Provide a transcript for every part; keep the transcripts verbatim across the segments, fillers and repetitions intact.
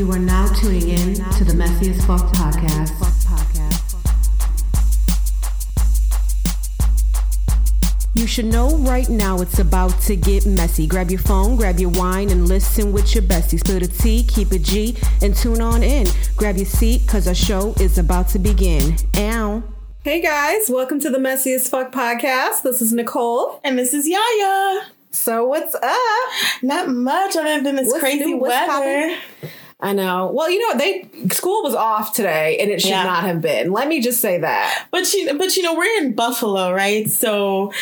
You are now tuning in to the Messiest Fuck Podcast. You should know right now it's about to get messy. Grab your phone, grab your wine, and listen with your bestie. Spill the tea, keep it G, and tune on in. Grab your seat, because our show is about to begin. Ow. Hey guys, welcome to the Messiest Fuck Podcast. This is Nicole. And this is Yaya. So what's up? Not much other than this what's crazy new, weather. Poppin'? I know. Well, you know, they school was off today, and it should yeah. not have been. Let me just say that. But you, but you know, we're in Buffalo, right? So,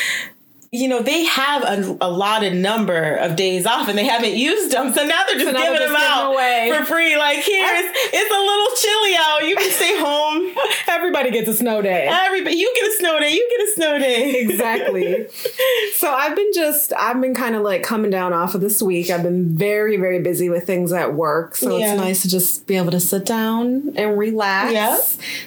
you know, they have a, a allotted number of days off, and they haven't used them, so now they're just so now giving they're just them out away. For free. Like here, I, it's, it's a little chilly out. You can stay home. Everybody gets a snow day. Everybody, you get a snow day. You get a snow day. Exactly. So I've been just, I've been kind of like coming down off of this week. I've been very, very busy with things at work, so yeah. It's nice to just be able to sit down and relax. Yeah.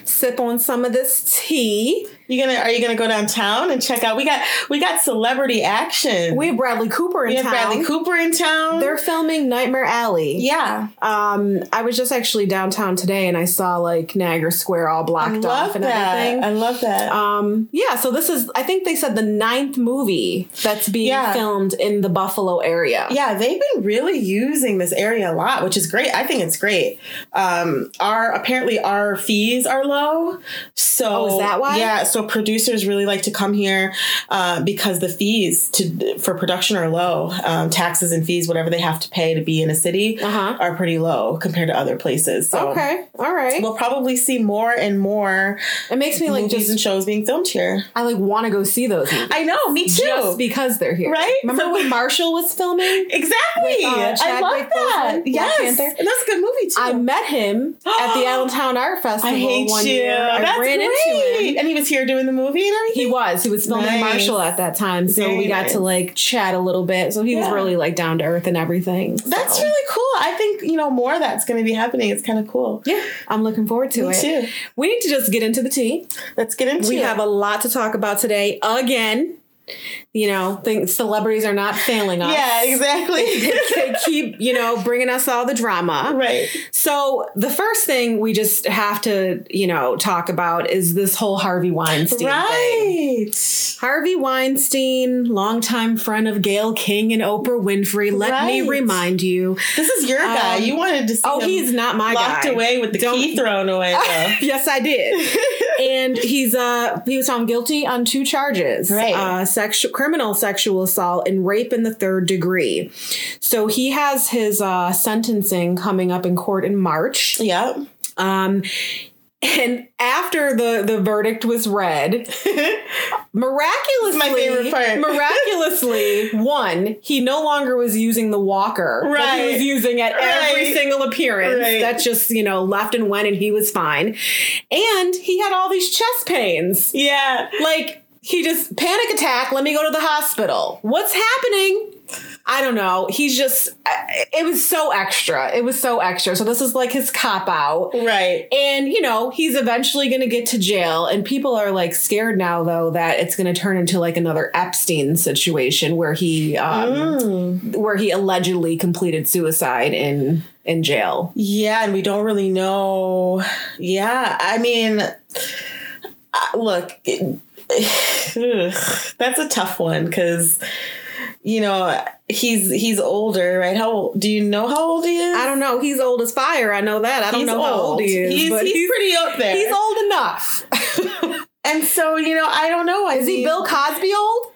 Sip on some of this tea. You gonna? Are you gonna go downtown and check out? We got, we got some. Celebrity action. We have Bradley Cooper in we have town. Bradley Cooper in town. They're filming Nightmare Alley. Yeah. Um, I was just actually downtown today, and I saw like Niagara Square all blocked off and that. everything. I love that. Um, yeah. So this is, I think they said the ninth movie that's being yeah. filmed in the Buffalo area. Yeah, they've been really using this area a lot, which is great. I think it's great. Um, our apparently our fees are low, so oh, is that why? Yeah. So producers really like to come here uh, because. The fees to for production are low. Um, taxes and fees, whatever they have to pay to be in a city, uh-huh. are pretty low compared to other places. So okay, all right. We'll probably see more and more. It makes me like just and shows being filmed here. I like want to go see those movies. I know, me too. Just because they're here, right? Remember so, when Marshall was filming? Exactly. With, uh, I love that. Yes, and that's a good movie too. I met him at the Allentown Art Festival. I hate one you. Year. I that's ran great. Into him, and he was here doing the movie and everything. He was. He was filming nice. Marshall at that time. So Very we got nice. to like chat a little bit. So he yeah. was really like down to earth and everything. So. That's really cool. I think, you know, more of that's going to be happening. It's kind of cool. Yeah. I'm looking forward to Me it. Too. We need to just get into the tea. Let's get into we it. We have a lot to talk about today. Again, you know, things, celebrities are not failing us. Yeah, exactly. They, they keep, you know, bringing us all the drama. Right. So the first thing we just have to, you know, talk about is this whole Harvey Weinstein right. thing. Harvey Weinstein, longtime friend of Gayle King and Oprah Winfrey. Let right. me remind you. This is your um, guy. You wanted to see oh, him he's not my locked guy. away with the Don't, key thrown away. Though. Yes, I did. And he's uh he was found guilty on two charges. Right. Uh, sexual criminal sexual assault and rape in the third degree. So he has his uh, sentencing coming up in court in March. Yeah. Um, and after the, the verdict was read, miraculously, my favorite part. miraculously, one, he no longer was using the walker right. that he was using at right. every single appearance. Right. That just, you know, left and went, and he was fine. And he had all these chest pains. Yeah. Like, he just, panic attack, let me go to the hospital. What's happening? I don't know. He's just, it was so extra. It was so extra. So this is like his cop out. Right. And, you know, he's eventually going to get to jail. And people are like scared now, though, that it's going to turn into like another Epstein situation where he, um, mm. where he allegedly completed suicide in, in jail. Yeah. And we don't really know. Yeah. I mean, uh, look, it, that's a tough one because, you know, he's he's older, right? How old? Do you know how old he is? I don't know. He's old as fire. I know that. I don't he's know old. how old he is. He's, but he's, he's pretty up there. He's old enough. And so, you know, I don't know. I is mean, he Bill Cosby old?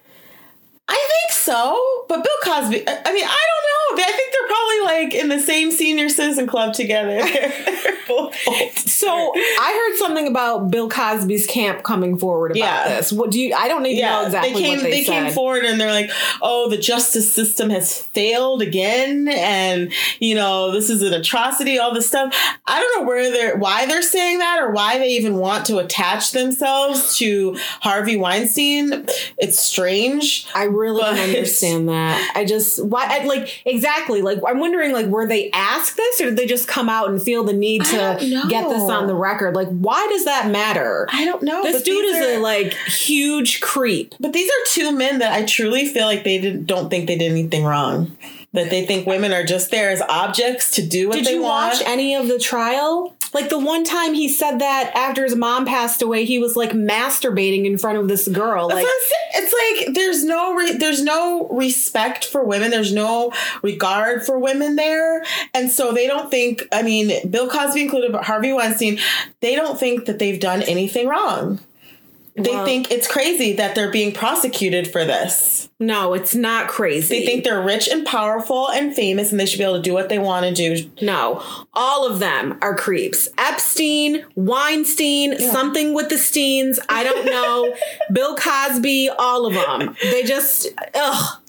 I think so. But Bill Cosby, I mean, I don't know. I think they're probably like in the same senior citizen club together. They're both old. So I heard something about Bill Cosby's camp coming forward about yeah. this. What do you, I don't need yeah. to know exactly they came, what they, they said. They came forward and they're like, oh, the justice system has failed again. And, you know, this is an atrocity, all this stuff. I don't know where they're, why they're saying that or why they even want to attach themselves to Harvey Weinstein. It's strange. I really but. don't understand that. I just, why, I, like, exactly. Like, I'm wondering, like, were they asked this or did they just come out and feel the need to get this on the record? Like, why does that matter? I don't know. This dude is are, a, like, huge creep. But these are two men that I truly feel like they didn't, don't think they did anything wrong. that they think women are just there as objects to do what Did they want. Did you watch any of the trial? Like the one time he said that after his mom passed away, he was like masturbating in front of this girl. That's like, it's like there's no re- there's no respect for women. There's no regard for women there. And so they don't think, I mean, Bill Cosby included, but Harvey Weinstein, they don't think that they've done anything wrong. They well, think it's crazy that they're being prosecuted for this. No, it's not crazy. They think they're rich and powerful and famous and they should be able to do what they want to do. No, all of them are creeps. Epstein, Weinstein, yeah. something with the Steens. I don't know. Bill Cosby, all of them. They just, ugh,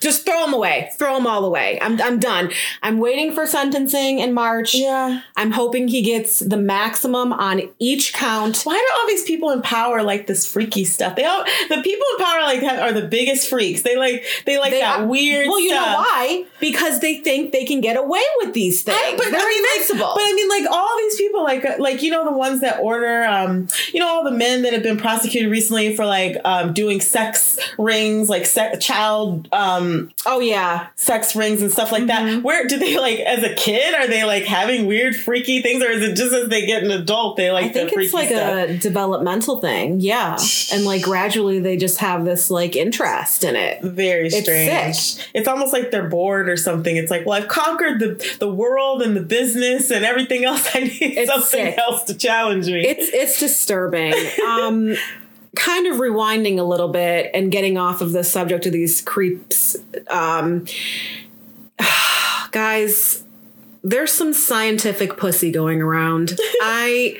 just throw them away. Throw them all away. I'm, I'm done. I'm waiting for sentencing in March. Yeah. I'm hoping he gets the maximum on each count. Why do all these people in power like this freaky stuff? They all the people in power like have, are the biggest freaks. They like they like they, that weird. Well, you stuff. Know why? Because they think they can get away with these things. I, but They're I mean, invincible. Like, but I mean, like all these people, like like you know the ones that order, um, you know all the men that have been prosecuted recently for like um, doing sex rings, like sex, child. Um, oh yeah, sex rings and stuff like mm-hmm. that. Where do they like as a kid? Are they like having weird freaky things, or is it just as they get an adult they like? I think the freaky it's like stuff? A developmental thing. Yeah. Yeah, and like gradually they just have this like interest in it. Very strange. It's sick. It's almost like they're bored or something. It's like, well, I've conquered the, the world and the business and everything else. I need it's something sick. else to challenge me. It's it's disturbing. um, kind of rewinding a little bit and getting off of the subject of these creeps. Um, guys, there's some scientific pussy going around. I...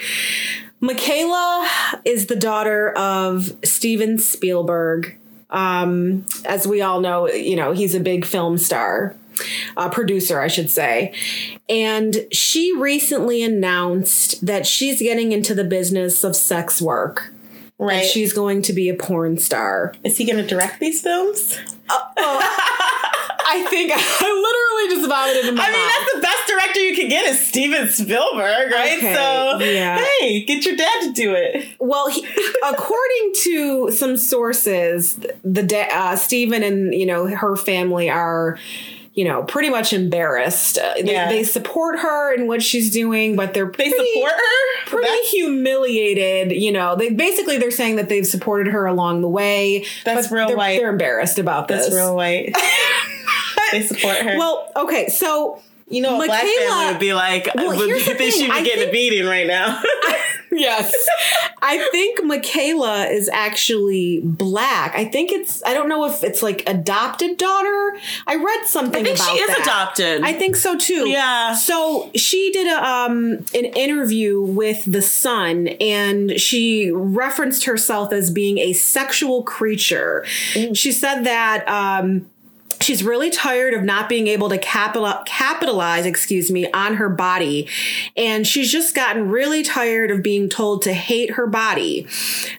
Michaela is the daughter of Steven Spielberg. Um, as we all know, you know, he's a big film star, uh, producer, I should say. And she recently announced that she's getting into the business of sex work. Right. And she's going to be a porn star. Is he going to direct these films? Uh, oh. I think I literally just vomited in my I mean, mouth. That's the best director you can get is Steven Spielberg, right? Okay, so, yeah. hey, get your dad to do it. Well, he, according to some sources, the da- uh, Steven and, you know, her family are, you know, pretty much embarrassed. Uh, they, yeah. they support her and what she's doing, but they're pretty, they support her? pretty that's, humiliated. You know, they basically they're saying that they've supported her along the way. That's real they're, white. They're embarrassed about this. That's real white. They support her. Well, okay, so you know, Michaela, a black family would be like, well, would you think she would get a beating right now? Yes. I think Michaela is actually black. I think it's, I don't know if it's like adopted daughter. I read something about that. I think she is adopted. I think so too. Yeah. So she did a, um, an interview with The Sun and she referenced herself as being a sexual creature. Mm. She said that, um, she's really tired of not being able to capital, capitalize, excuse me, on her body. And she's just gotten really tired of being told to hate her body.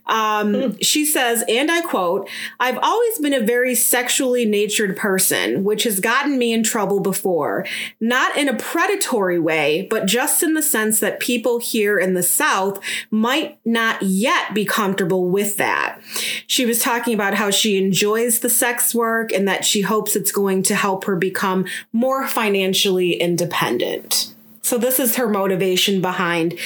Um, mm. She says, and I quote, "I've always been a very sexually natured person, which has gotten me in trouble before. Not in a predatory way, but just in the sense that people here in the South might not yet be comfortable with that." She was talking about how she enjoys the sex work and that she hopes it's going to help her become more financially independent. So this is her motivation behind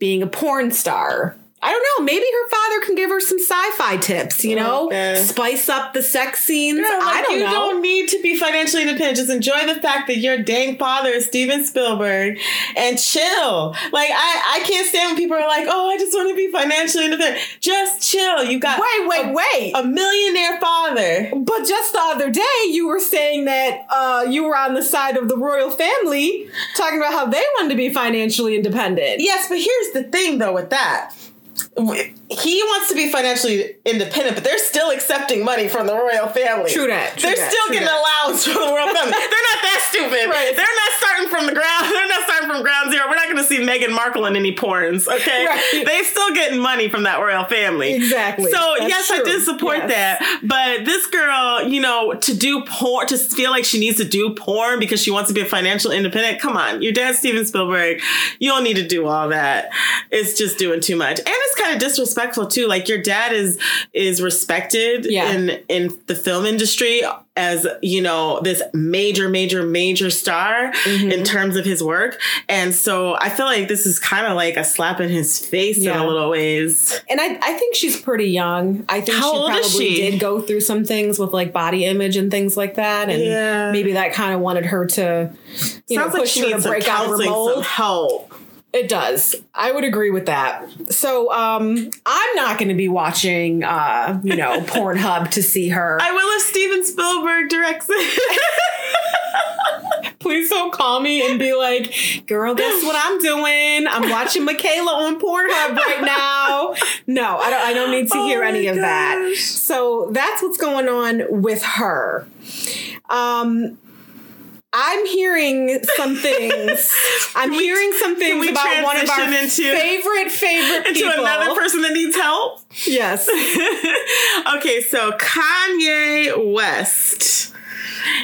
being a porn star. I don't know. Maybe her father can give her some sci-fi tips, you know, oh, spice up the sex scenes. Girl, like, I don't you know. You don't need to be financially independent. Just enjoy the fact that your dang father is Steven Spielberg and chill. Like, I, I can't stand when people are like, oh, I just want to be financially independent. Just chill. You got wait, wait, a, wait. a millionaire father. But just the other day, you were saying that uh, you were on the side of the royal family talking about how they wanted to be financially independent. Yes, but here's the thing, though, with that. He wants to be financially independent, but they're still accepting money from the royal family. True that. True they're that, still getting that. allowance from the royal family. They're not that stupid. Right. They're not starting from the ground. They're not starting from ground zero. We're not going to see Meghan Markle in any porns, okay? Right. They're still getting money from that royal family. Exactly. So, That's yes, true. I did support yes. that. But this girl, you know, to do porn, to feel like she needs to do porn because she wants to be financially independent, come on. Your dad's Steven Spielberg. You don't need to do all that. It's just doing too much. And it's kind of disrespectful too. Like your dad is is respected yeah. in in the film industry as, you know, this major, major, major star mm-hmm. in terms of his work. And so I feel like this is kind of like a slap in his face yeah. in a little ways. And I, I think she's pretty young. I think How she old probably is she? did go through some things with like body image and things like that. And yeah. maybe that kind of wanted her to, you Sounds know, push like her to break out of her mold. Some help. It does. I would agree with that. So um, I'm not going to be watching, uh, you know, Pornhub to see her. I will if Steven Spielberg directs it. Please don't call me and be like, girl, guess what I'm doing? I'm watching Michaela on Pornhub right now. No, I don't I don't need to hear oh any gosh. of that. So that's what's going on with her. Um I'm hearing some things. I'm we, hearing some things about one of our into, favorite, favorite into people. Into another person that needs help? Yes. Okay, so Kanye West.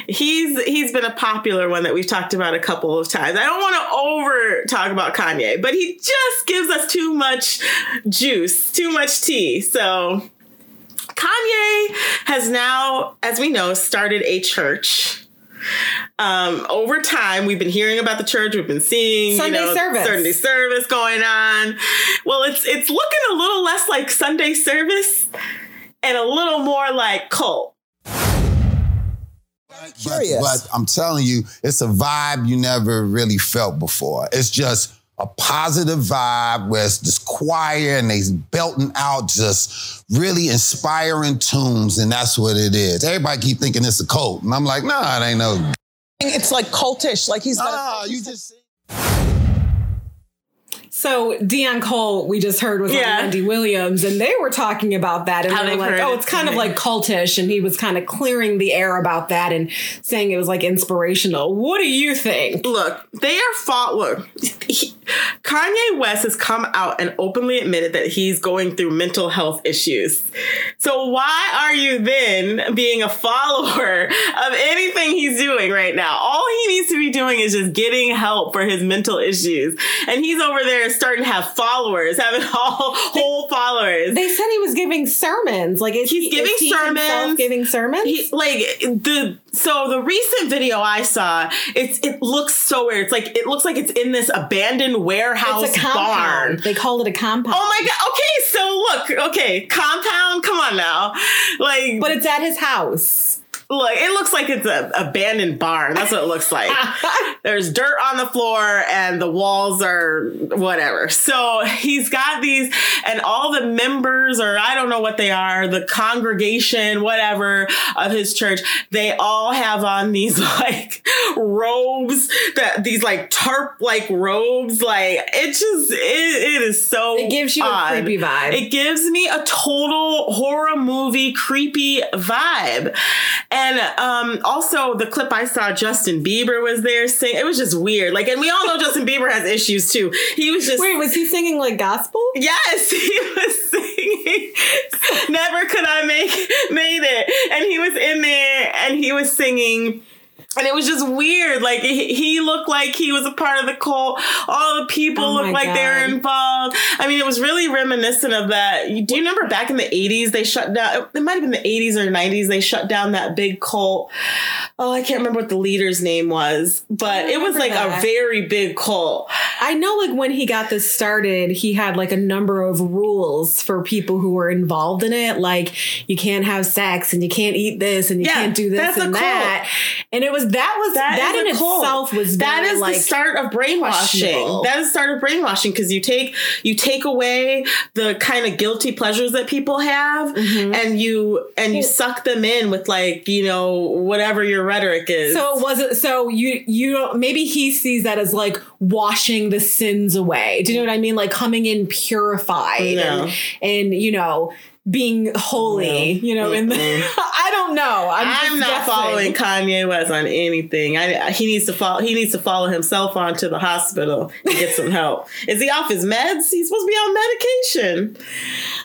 He's he's been a popular one that we've talked about a couple of times. I don't want to over talk about Kanye, but he just gives us too much juice, too much tea. So Kanye has now, as we know, started a church. Um, over time, we've been hearing about the church. We've been seeing Sunday you know, service, Sunday service going on. Well, it's it's looking a little less like Sunday service and a little more like cult. But, but I'm telling you, it's a vibe you never really felt before. It's just a positive vibe where it's this choir and they belting out just really inspiring tunes, and that's what it is. Everybody keep thinking it's a cult, and I'm like, nah, it ain't no. It's like cultish, like he's. Ah, you just. So Deion Cole, we just heard, was yeah. on Wendy Williams, and they were talking about that, and How they were like, oh, it's kind of like cultish, and he was kind of clearing the air about that and saying it was like inspirational. What do you think? Look, they are following. Kanye West has come out and openly admitted that he's going through mental health issues. So why are you then being a follower of anything he's doing right now? All he needs to be doing is just getting help for his mental issues. And he's over there starting to have followers, having all whole they, followers. They said he was giving sermons. Like is he's he, giving is he sermons, giving sermons. He, like the so the recent video I saw, it's it looks so weird. It's like it looks like it's in this abandoned warehouse it's a barn. They call it a compound. Oh my god. Okay, so look, okay, compound, come on now. Like But it's at his house. Look, it looks like it's an abandoned barn. That's what it looks like. There's dirt on the floor and the walls are whatever. So he's got these and all the members, or I don't know what they are, the congregation, whatever, of his church, they all have on these like robes, that these like tarp like robes. Like it just, it, it is so It gives you odd. a creepy vibe. It gives me a total horror movie, creepy vibe. And um, also the clip I saw, Justin Bieber was there singing. It was just weird. Like, and we all know Justin Bieber has issues too. He was just. Wait, was he singing like gospel? Yes, he was singing. Never could I make made it. And he was in there and he was singing. And it was just weird. Like, he looked like he was a part of the cult. All the people oh looked like God. they were involved. I mean, it was really reminiscent of that. Do you remember back in the eighties, they shut down, it might have been the eighties or nineties, they shut down that big cult. Oh, I can't remember what the leader's name was, but it was like that. a very big cult. I know, like, when he got this started, he had, like, a number of rules for people who were involved in it. Like, you can't have sex, and you can't eat this, and you yeah, can't do this that's and a that. Cult. And it was That was that, that in itself was that is like the start of brainwashing. That is the start of brainwashing because you take you take away the kind of guilty pleasures that people have, mm-hmm. and you and you suck them in with like you know whatever your rhetoric is. So it wasn't. So you you don't, maybe he sees that as like washing the sins away. Do you know what I mean? Like coming in purified no. and, and you know. being holy, no. you know, in the, I don't know. I'm, just I'm not guessing. following Kanye West on anything. I, he needs to follow. He needs to follow himself on to the hospital and get some help. Is he off his meds? He's supposed to be on medication.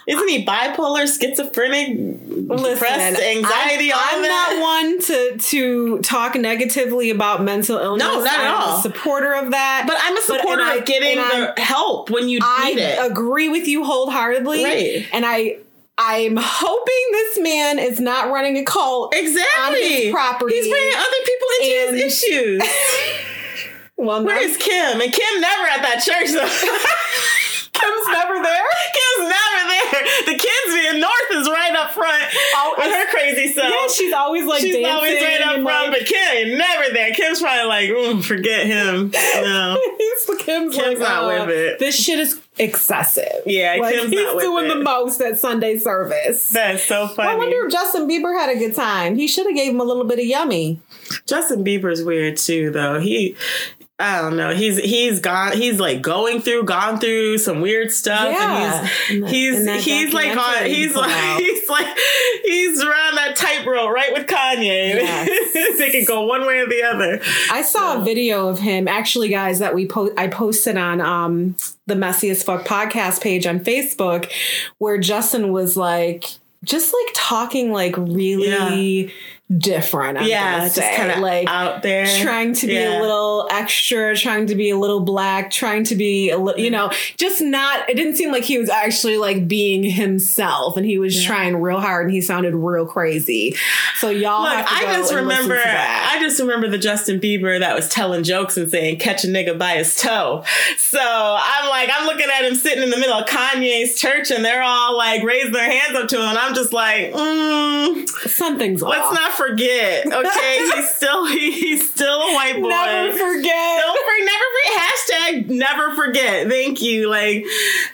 Isn't he bipolar, schizophrenic, Listen, depressed, anxiety? I'm, all I'm that? not one to to talk negatively about mental illness. No, not I'm at all. A supporter of that, but I'm a supporter but, of I, getting the help when you I need it. I agree with you wholeheartedly, right. and I. I'm hoping this man is not running a cult. Exactly. On his property. He's bringing other people into his issues. Well, where is Kim? And Kim never at that church, though. Kim's never there? Kim's never there. The kids being North is right up front oh, with her crazy self. Yeah, she's always like she's dancing. She's always right up front, like, but Kim ain't never there. Kim's probably like, mm, forget him. No. Kim's, Kim's like, not uh, with it. This shit is excessive. Yeah, like, Kim's he's not with doing it. The most at Sunday service. That's so funny. Well, I wonder if Justin Bieber had a good time. He should have gave him a little bit of yummy. Justin Bieber's weird too, though. He. I don't know. He's he's gone. He's like going through, gone through some weird stuff. Yeah. And he's and that, he's he's like on. He's like out. he's like he's around that tightrope, right, with Kanye. Yes. They can go one way or the other. I saw so. a video of him actually, guys, that we po- I posted on um the Messiest Fuck Podcast page on Facebook, where Justin was like just like talking like really. Yeah. Different, I'm yeah, just kind of like out there, trying to be yeah. a little extra, trying to be a little black, trying to be a little, you know, just not. It didn't seem like he was actually like being himself, and he was yeah. trying real hard, and he sounded real crazy. So y'all, look, have to I go just and remember, to that. I just remember the Justin Bieber that was telling jokes and saying "catch a nigga by his toe." So I'm like, I'm looking at him sitting in the middle of Kanye's church, and they're all like raising their hands up to him, and I'm just like, mm, something's let's off. Not forget, okay? He's still he, he's still a white boy. Never forget. Don't for, never forget. Hashtag never forget. Thank you. Like,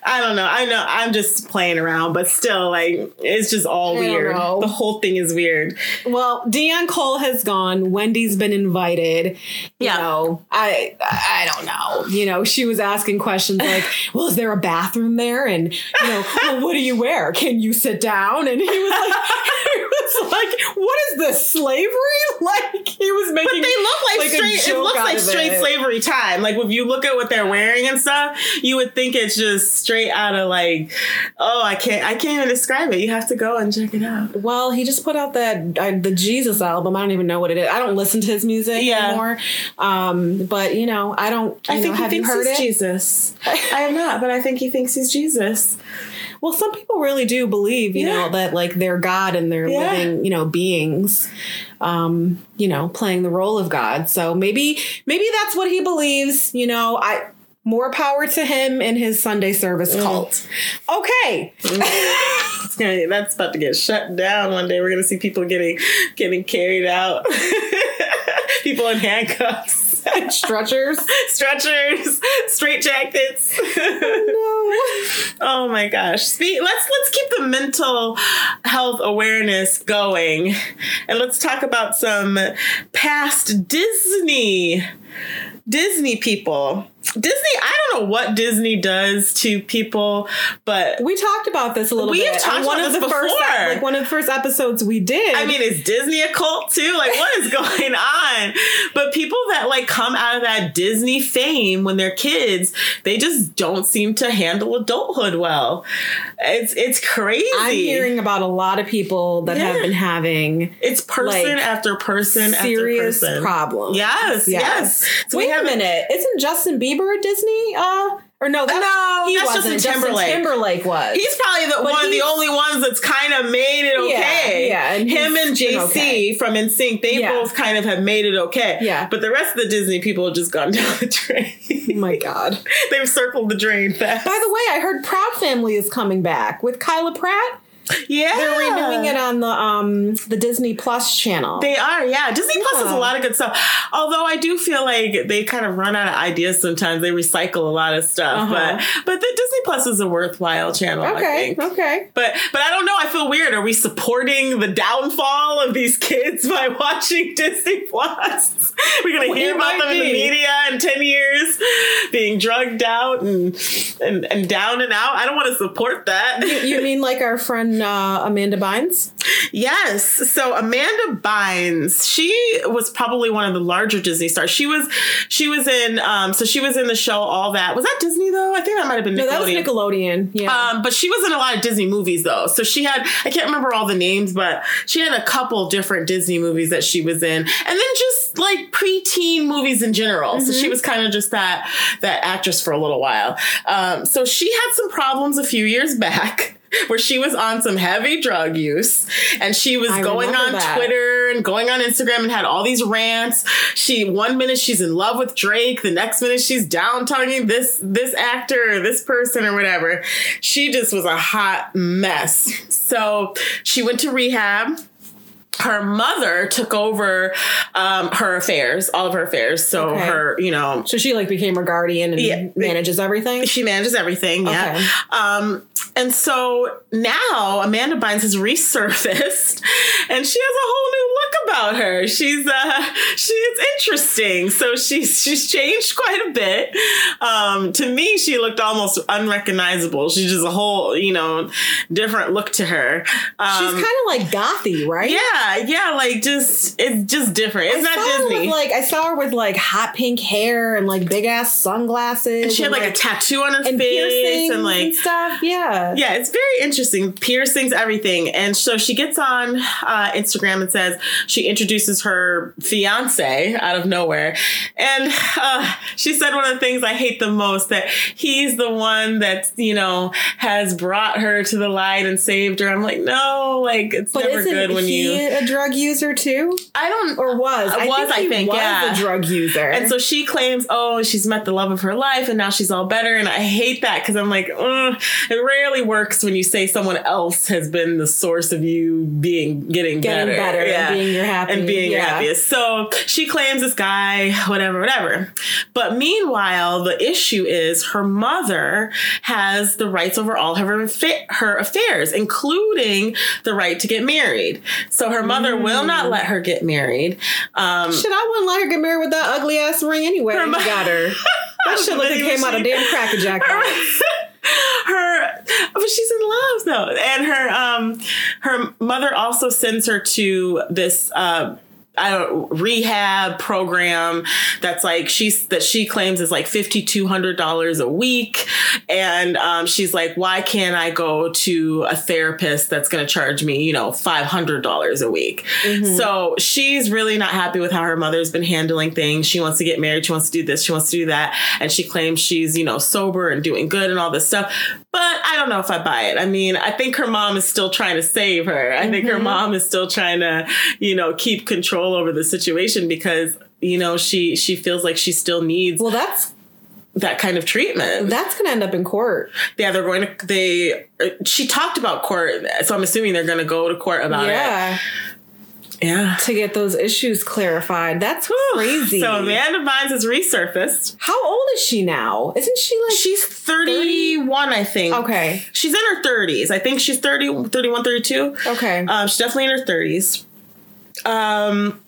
I don't know. I know I'm just playing around, but still, like, it's just all I weird. The whole thing is weird. Well, Deion Cole has gone. Wendy's been invited. You yeah. know, I I don't know. You know, she was asking questions like, "Well, is there a bathroom there?" And you know, well, what do you wear? Can you sit down? And he was like, he was like, "What is this? Slavery?" Like, he was making, but they look like, like straight it looks like straight it. Slavery time. Like, if you look at what they're wearing and stuff, you would think it's just straight out of like, oh, I can't I can't even describe it. You have to go and check it out. Well, he just put out that uh, the Jesus album. I don't even know what it is. I don't listen to his music yeah. anymore. Um, but you know, I don't you I know, think have he thinks you heard he's it? Jesus. I have not, but I think he thinks he's Jesus. Well, some people really do believe, you yeah. know, that like they're God and they're yeah. living, you know, beings, um, you know, playing the role of God. So maybe maybe that's what he believes. You know, I more power to him and his Sunday service mm. cult. OK, it's gonna, that's about to get shut down one day. We're going to see people getting getting carried out. People in handcuffs. Stretchers, stretchers, straight jackets. Oh, no. Oh my gosh! See, let's let's keep the mental health awareness going, and let's talk about some past Disney Disney people. Disney, I don't know what Disney does to people, but we talked about this a little we bit. We have talked about this before. First, like one of the first episodes we did. I mean, is Disney a cult too? Like, what is going on? But people that like come out of that Disney fame when they're kids, they just don't seem to handle adulthood well. It's it's crazy. I'm hearing about a lot of people that yeah. have been having it's person like, after person serious after person. Problems. Yes, yes. yes. So Wait a minute, isn't Justin Bieber? Bieber at Disney? Uh, or no, that's, no, he that's wasn't. Justin Timberlake. Justin Timberlake was. He's probably the, one of the only ones that's kind of made it okay. Yeah, yeah. And him and J C okay. from N Sync, they yeah. both kind of have made it okay. Yeah. But the rest of the Disney people have just gone down the drain. Oh my God. They've circled the drain fast. By the way, I heard Proud Family is coming back with Kyla Pratt. Yeah, they're renewing it on the um the Disney Plus channel. They are, yeah. Disney yeah. Plus has a lot of good stuff. Although I do feel like they kind of run out of ideas sometimes. They recycle a lot of stuff, uh-huh. but but the Disney Plus is a worthwhile channel. Okay, I think. okay. But but I don't know. I feel weird. Are we supporting the downfall of these kids by watching Disney Plus? We're gonna hear it about them be. in the media in ten years being drugged out and and, and down and out. I don't want to support that. You, you mean like our friend? Uh, Amanda Bynes? Yes. So Amanda Bynes, she was probably one of the larger Disney stars. She was, she was in, um, so she was in the show All That. Was that Disney though? I think that might have been Nickelodeon. No, that was Nickelodeon. Yeah. Um, but she was in a lot of Disney movies though. So she had, I can't remember all the names, but she had a couple different Disney movies that she was in, and then just like preteen movies in general. Mm-hmm. So she was kind of just that that actress for a little while. Um, so she had some problems a few years back. where she was on some heavy drug use and she was I going on that. Twitter and going on Instagram and had all these rants. She one minute she's in love with Drake, the next minute she's down tonguing this this actor or this person or whatever. She just was a hot mess. So she went to rehab. Her mother took over um, her affairs, all of her affairs. So okay. her, you know. So she like became her guardian and yeah, manages everything? She manages everything, okay. yeah. Um, and so now Amanda Bynes has resurfaced and she has a whole new look about her. She's uh, she's interesting. So she's, she's changed quite a bit. Um, to me, she looked almost unrecognizable. She's just a whole, you know, different look to her. Um, she's kind of like gothy, right? Yeah. Yeah, like just it's just different. It's I not Disney. With, like I saw her with like hot pink hair and like big ass sunglasses. And she had and, like a tattoo on her and face and like and stuff. Yeah, yeah, it's very interesting. Piercings, everything. And so she gets on uh, Instagram and says she introduces her fiance out of nowhere, and uh, she said one of the things I hate the most, that he's the one that you know has brought her to the light and saved her. I'm like, no, like it's but never good when he- you. A drug user too? I don't, or was I was think I think was yeah a drug user. And so she claims, oh, she's met the love of her life and now she's all better. And I hate that because I'm like, ugh, it rarely works when you say someone else has been the source of you being getting, getting better, better yeah. and being your happy and being yeah. your happiest. So she claims this guy, whatever, whatever. But meanwhile, the issue is her mother has the rights over all of her her affairs, including the right to get married. So her mother mm. will not let her get married. Um, Shit, I wouldn't let her get married with that ugly ass ring anyway. Her mo- got her. That shit looked like came out of damn Cracker Jack. Her, but she's in love though, and her um, her mother also sends her to this. Uh, I don't rehab program that's like she's that she claims is like fifty-two hundred dollars a week. And um, she's like, why can't I go to a therapist that's going to charge me, you know, five hundred dollars a week? Mm-hmm. So she's really not happy with how her mother's been handling things. She wants to get married. She wants to do this. She wants to do that. And she claims she's, you know, sober and doing good and all this stuff. But I don't know if I buy it. I mean, I think her mom is still trying to save her. I mm-hmm. think her mom is still trying to, you know, keep control over the situation because, you know, she she feels like she still needs. Well, that's. That kind of treatment. That's going to end up in court. Yeah, they're going to. They. She talked about court. So I'm assuming they're going to go to court about yeah. it. Yeah. To get those issues clarified. That's Whew. Crazy. So Amanda Bynes has resurfaced. How old is she now? Isn't she like... She's thirty-one, thirty? I think. Okay. She's in her thirties. I think she's thirty, thirty-one, thirty-two. Okay. Um, she's definitely in her thirties. Um...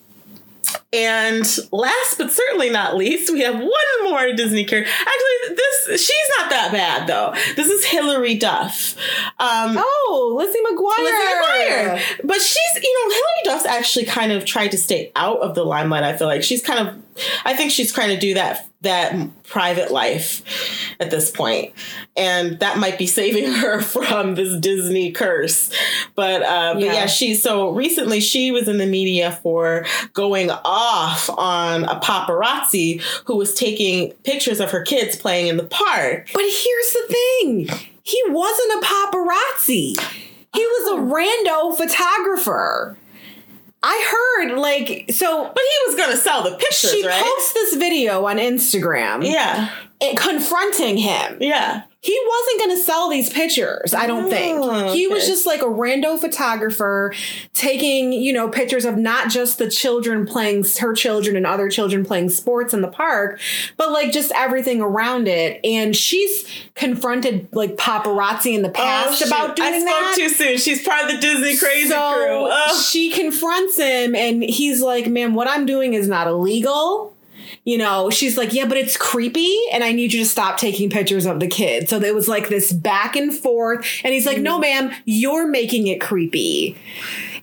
And last but certainly not least, we have one more Disney character. Actually, this she's not that bad, though. This is Hilary Duff. Um, oh, Lizzie McGuire. Lizzie McGuire. But she's, you know, Hilary Duff's actually kind of tried to stay out of the limelight, I feel like. She's kind of, I think she's trying to do that that private life at this point. And that might be saving her from this Disney curse. But, uh, but yeah. yeah, she, so recently she was in the media for going off on a paparazzi who was taking pictures of her kids playing in the park. But here's the thing. He wasn't a paparazzi. He was a rando photographer. I heard, like, so... But he was going to sell the pictures, she right? She posts this video on Instagram. Yeah. And confronting him. Yeah. He wasn't going to sell these pictures, I don't oh, think. He okay. was just, like, a rando photographer taking, you know, pictures of not just the children playing, her children and other children playing sports in the park, but, like, just everything around it. And she's confronted, like, paparazzi in the past oh, about doing that. I spoke that. Too soon. She's part of the Disney crazy so crew. Oh. She confronts him, and he's like, ma'am, what I'm doing is not illegal. You know, she's like, yeah, but it's creepy. And I need you to stop taking pictures of the kids. So there was like this back and forth. And he's like, no, ma'am, you're making it creepy.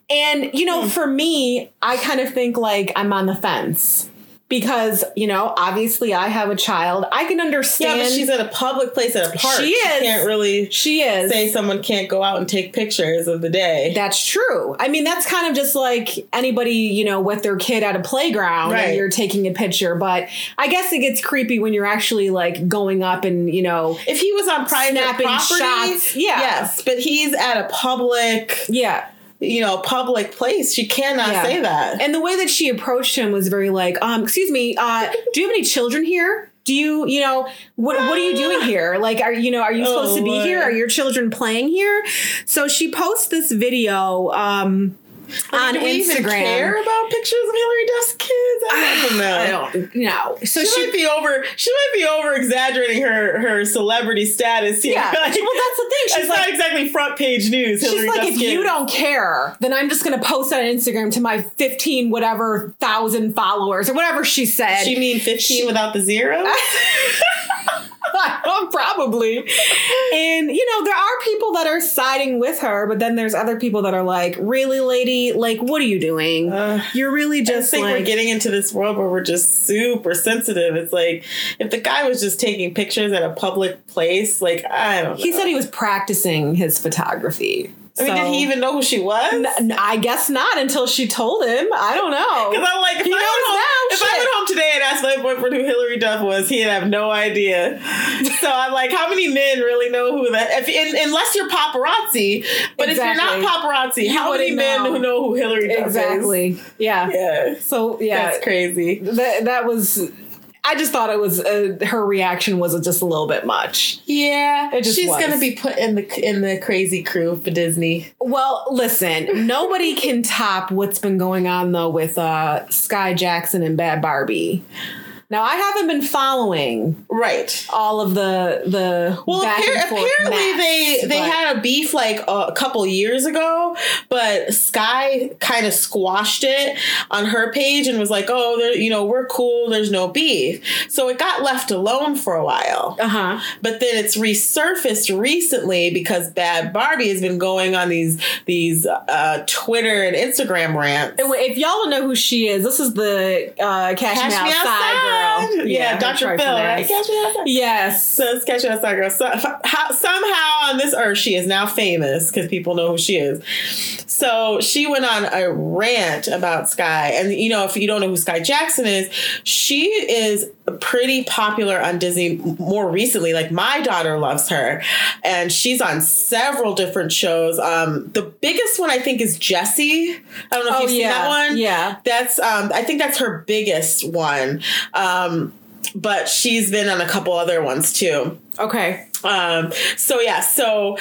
And, you know, for me, I kind of think like I'm on the fence. because, you know, obviously I have a child. I can understand. Yeah, but she's at a public place at a park. She is. She can't really she is. say someone can't go out and take pictures of the day. That's true. I mean, that's kind of just like anybody, you know, with their kid at a playground right. and you're taking a picture. But I guess it gets creepy when you're actually like going up and, you know, if he was on private property, shots, yeah. yes, but he's at a public. Yeah. you know, public place. She cannot yeah. say that. And the way that she approached him was very like, um, excuse me, uh, do you have any children here? Do you, you know, what what are you doing here? Like, are, you know, are you oh, supposed to be Lord. here? Are your children playing here? So she posts this video, um, Like, on do we Instagram. Even care about pictures of Hilary Duff's kids? I don't know. I don't know. So she, she might be over. She might be over exaggerating her, her celebrity status. Here. Yeah. Like, well, that's the thing. She's it's like, not exactly front page news. Hilary she's like, Duff's if kids. You don't care, then I'm just going to post on Instagram to my fifteen whatever thousand followers or whatever she said. She mean fifteen she, without the zero. Probably. And, you know, there are people that are siding with her, but then there's other people that are like, really, lady? Like, what are you doing? Uh, You're really just I think like, we're getting into this world where we're just super sensitive. It's like, if the guy was just taking pictures at a public place, like, I don't know. He said he was practicing his photography. I mean, so, did he even know who she was? N- I guess not until she told him. I don't know. Because I'm like, if, I went, home, if I went home today and asked my boyfriend who Hilary Duff was, he'd have no idea. So I'm like, how many men really know who that? If, unless you're paparazzi. But exactly. if you're not paparazzi, how many men know. who know who Hilary Duff exactly. is? Exactly. Yeah. Yeah. So, yeah. That's crazy. That, that was... I just thought it was uh, her reaction was just a little bit much. Yeah, it just she's was. gonna be put in the in the crazy crew for Disney. Well, listen, nobody can top what's been going on though with uh, Skai Jackson and Bhad Bhabie. Now I haven't been following right all of the the well back appar- and forth apparently maps, they they had a beef like a couple years ago, but Skai kind of squashed it on her page and was like, oh, you know, we're cool, there's no beef, so it got left alone for a while. Uh huh. But then it's resurfaced recently because Bhad Bhabie has been going on these these uh, Twitter and Instagram rants. And if y'all don't know who she is, this is the uh, Cash, Cash Me Outside, outside girl. Yeah, yeah, Doctor Phil, right? Catch Me Outside. Yes. So it's Catch Me Outside Girl. So, how, somehow on this earth, she is now famous because people know who she is. So she went on a rant about Skai. And, you know, if you don't know who Skai Jackson is, she is pretty popular on Disney more recently. Like, my daughter loves her. And she's on several different shows. Um, the biggest one, I think, is Jessie. I don't know if oh, you've yeah. seen that one. Yeah. That's, um, I think that's her biggest one. Um, but she's been on a couple other ones too. Okay. Um, so yeah, so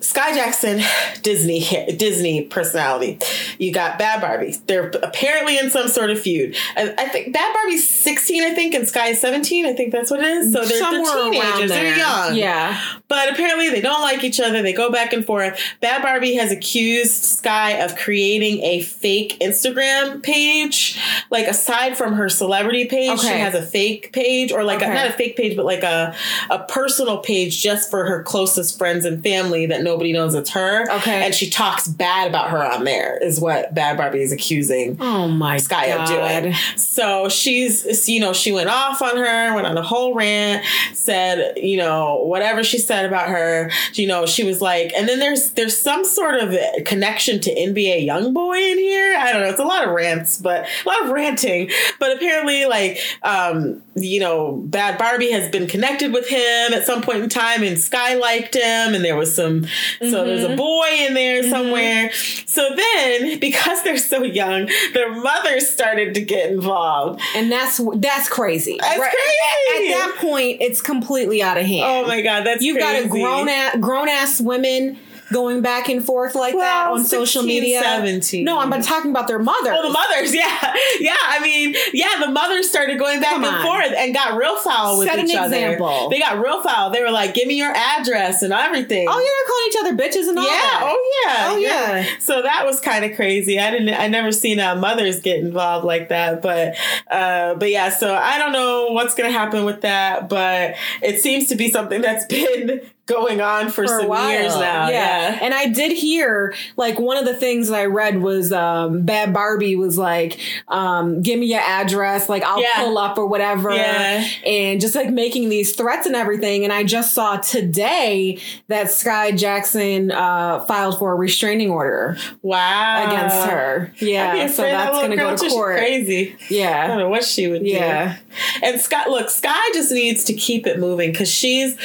Skai Jackson, Disney Disney personality. You got Bhad Bhabie. They're apparently in some sort of feud. I, I think Bhad Barbie's sixteen, I think, and Skai is seventeen. I think that's what it is. So they're, they're teenagers. They're young. Yeah. But apparently they don't like each other. They go back and forth. Bhad Bhabie has accused Skai of creating a fake Instagram page. Like, aside from her celebrity page, okay. she has a fake page. Or like, okay. a, not a fake page, but like a, a personal page just for her closest friends and family that nobody knows it's her. Okay. And she talks bad about her on there is what Bhad Bhabie is accusing oh my Skai God. of doing. So she's, you know, she went off on her, went on a whole rant, said, you know, whatever she said about her, you know, she was like, and then there's there's some sort of connection to N B A Youngboy in here. I don't know. It's a lot of rants, but a lot of ranting. But apparently, like, um, you know, Bhad Bhabie has been connected with him at some point in time, and Skai liked him, and there was some so mm-hmm. there's a boy in there somewhere. Mm-hmm. So then, because they're so young, their mothers started to get involved, and that's that's crazy. That's right? crazy. At, at that point, it's completely out of hand. Oh my God, that's you've crazy. got a grown ass grown ass women going back and forth like well, that on sixteen, social media. seventeen. No, I'm talking about their mothers. Oh, the mothers, yeah. Yeah, I mean, yeah, the mothers started going back Come and on. forth and got real foul with Set each an other. Example. They got real foul. They were like, give me your address and everything. Oh, yeah, they're calling each other bitches and all yeah. that. Oh, yeah. Oh, yeah. yeah. So that was kind of crazy. I didn't, I never seen uh, mothers get involved like that. But, uh, but yeah, so I don't know what's going to happen with that, but it seems to be something that's been going on for, for some years now. Yeah. yeah. And I did hear, like, one of the things that I read was um, Bhad Bhabie was like, um, give me your address, like, I'll yeah. pull up or whatever. Yeah. And just, like, making these threats and everything. And I just saw today that Skai Jackson uh, filed for a restraining order. Wow. Against her. Yeah. So that's going to go to court. Crazy. Yeah. I don't know what she would yeah. do. And Skai, look, Skai just needs to keep it moving because she's...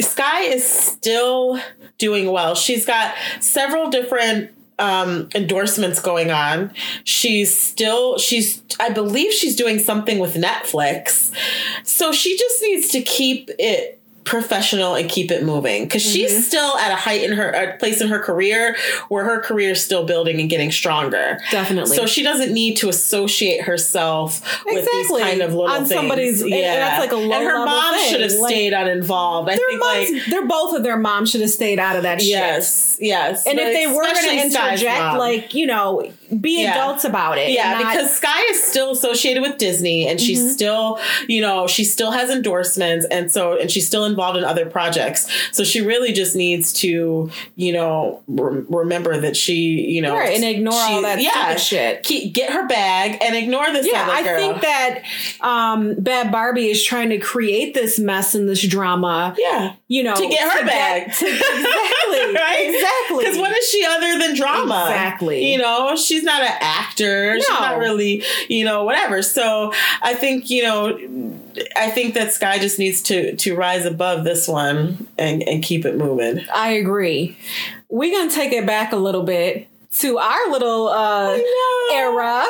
Skai is still doing well. She's got several different um, endorsements going on. She's still, she's, I believe she's doing something with Netflix. So she just needs to keep it professional and keep it moving because mm-hmm. she's still at a height in her a place in her career where her career is still building and getting stronger. Definitely. So she doesn't need to associate herself exactly. with these kind of little on things. Somebody's yeah, and that's like a low and her level mom should have like, stayed uninvolved. I think moms, like they're both of their moms should have stayed out of that. Yes, shit. yes. And if they were going to interject, like you know, be yeah. adults about it. Yeah, not, because Skai is still associated with Disney and mm-hmm. she's still, you know, she still has endorsements and so and she's still involved. involved in other projects. So she really just needs to, you know, re- remember that she, you know, right, and ignore she, all that yeah, shit. Keep, get her bag and ignore this yeah, other girl. I think that um, Bhad Bhabie is trying to create this mess and this drama. Yeah. You know, to get her to bag. Get, to, exactly. right? Exactly. Because what is she other than drama? Exactly. You know, she's not an actor. No. She's not really, you know, whatever. So I think, you know, I think that Skai just needs to to rise above this one and, and keep it moving. I agree. We're going to take it back a little bit to our little uh, era,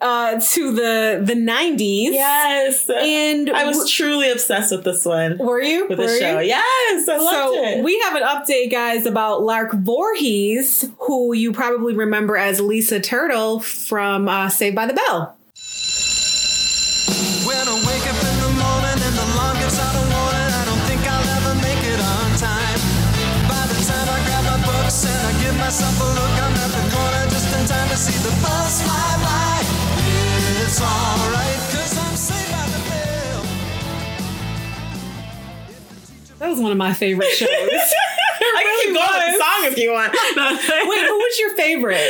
uh, to the the nineties. Yes. And I was w- truly obsessed with this one. Were you? With were the show. You? Yes. I loved so it. So we have an update, guys, about Lark Voorhees, who you probably remember as Lisa Turtle from uh, Saved by the Bell. When I wake up in the morning and the alarm gets out of warning, and I give myself a look, I'm at the corner just in time to see the bus fly by. It's all right, cause I'm saved by the bell. That was one of my favorite shows. I really can keep going with the song if you want. Wait, who was your favorite?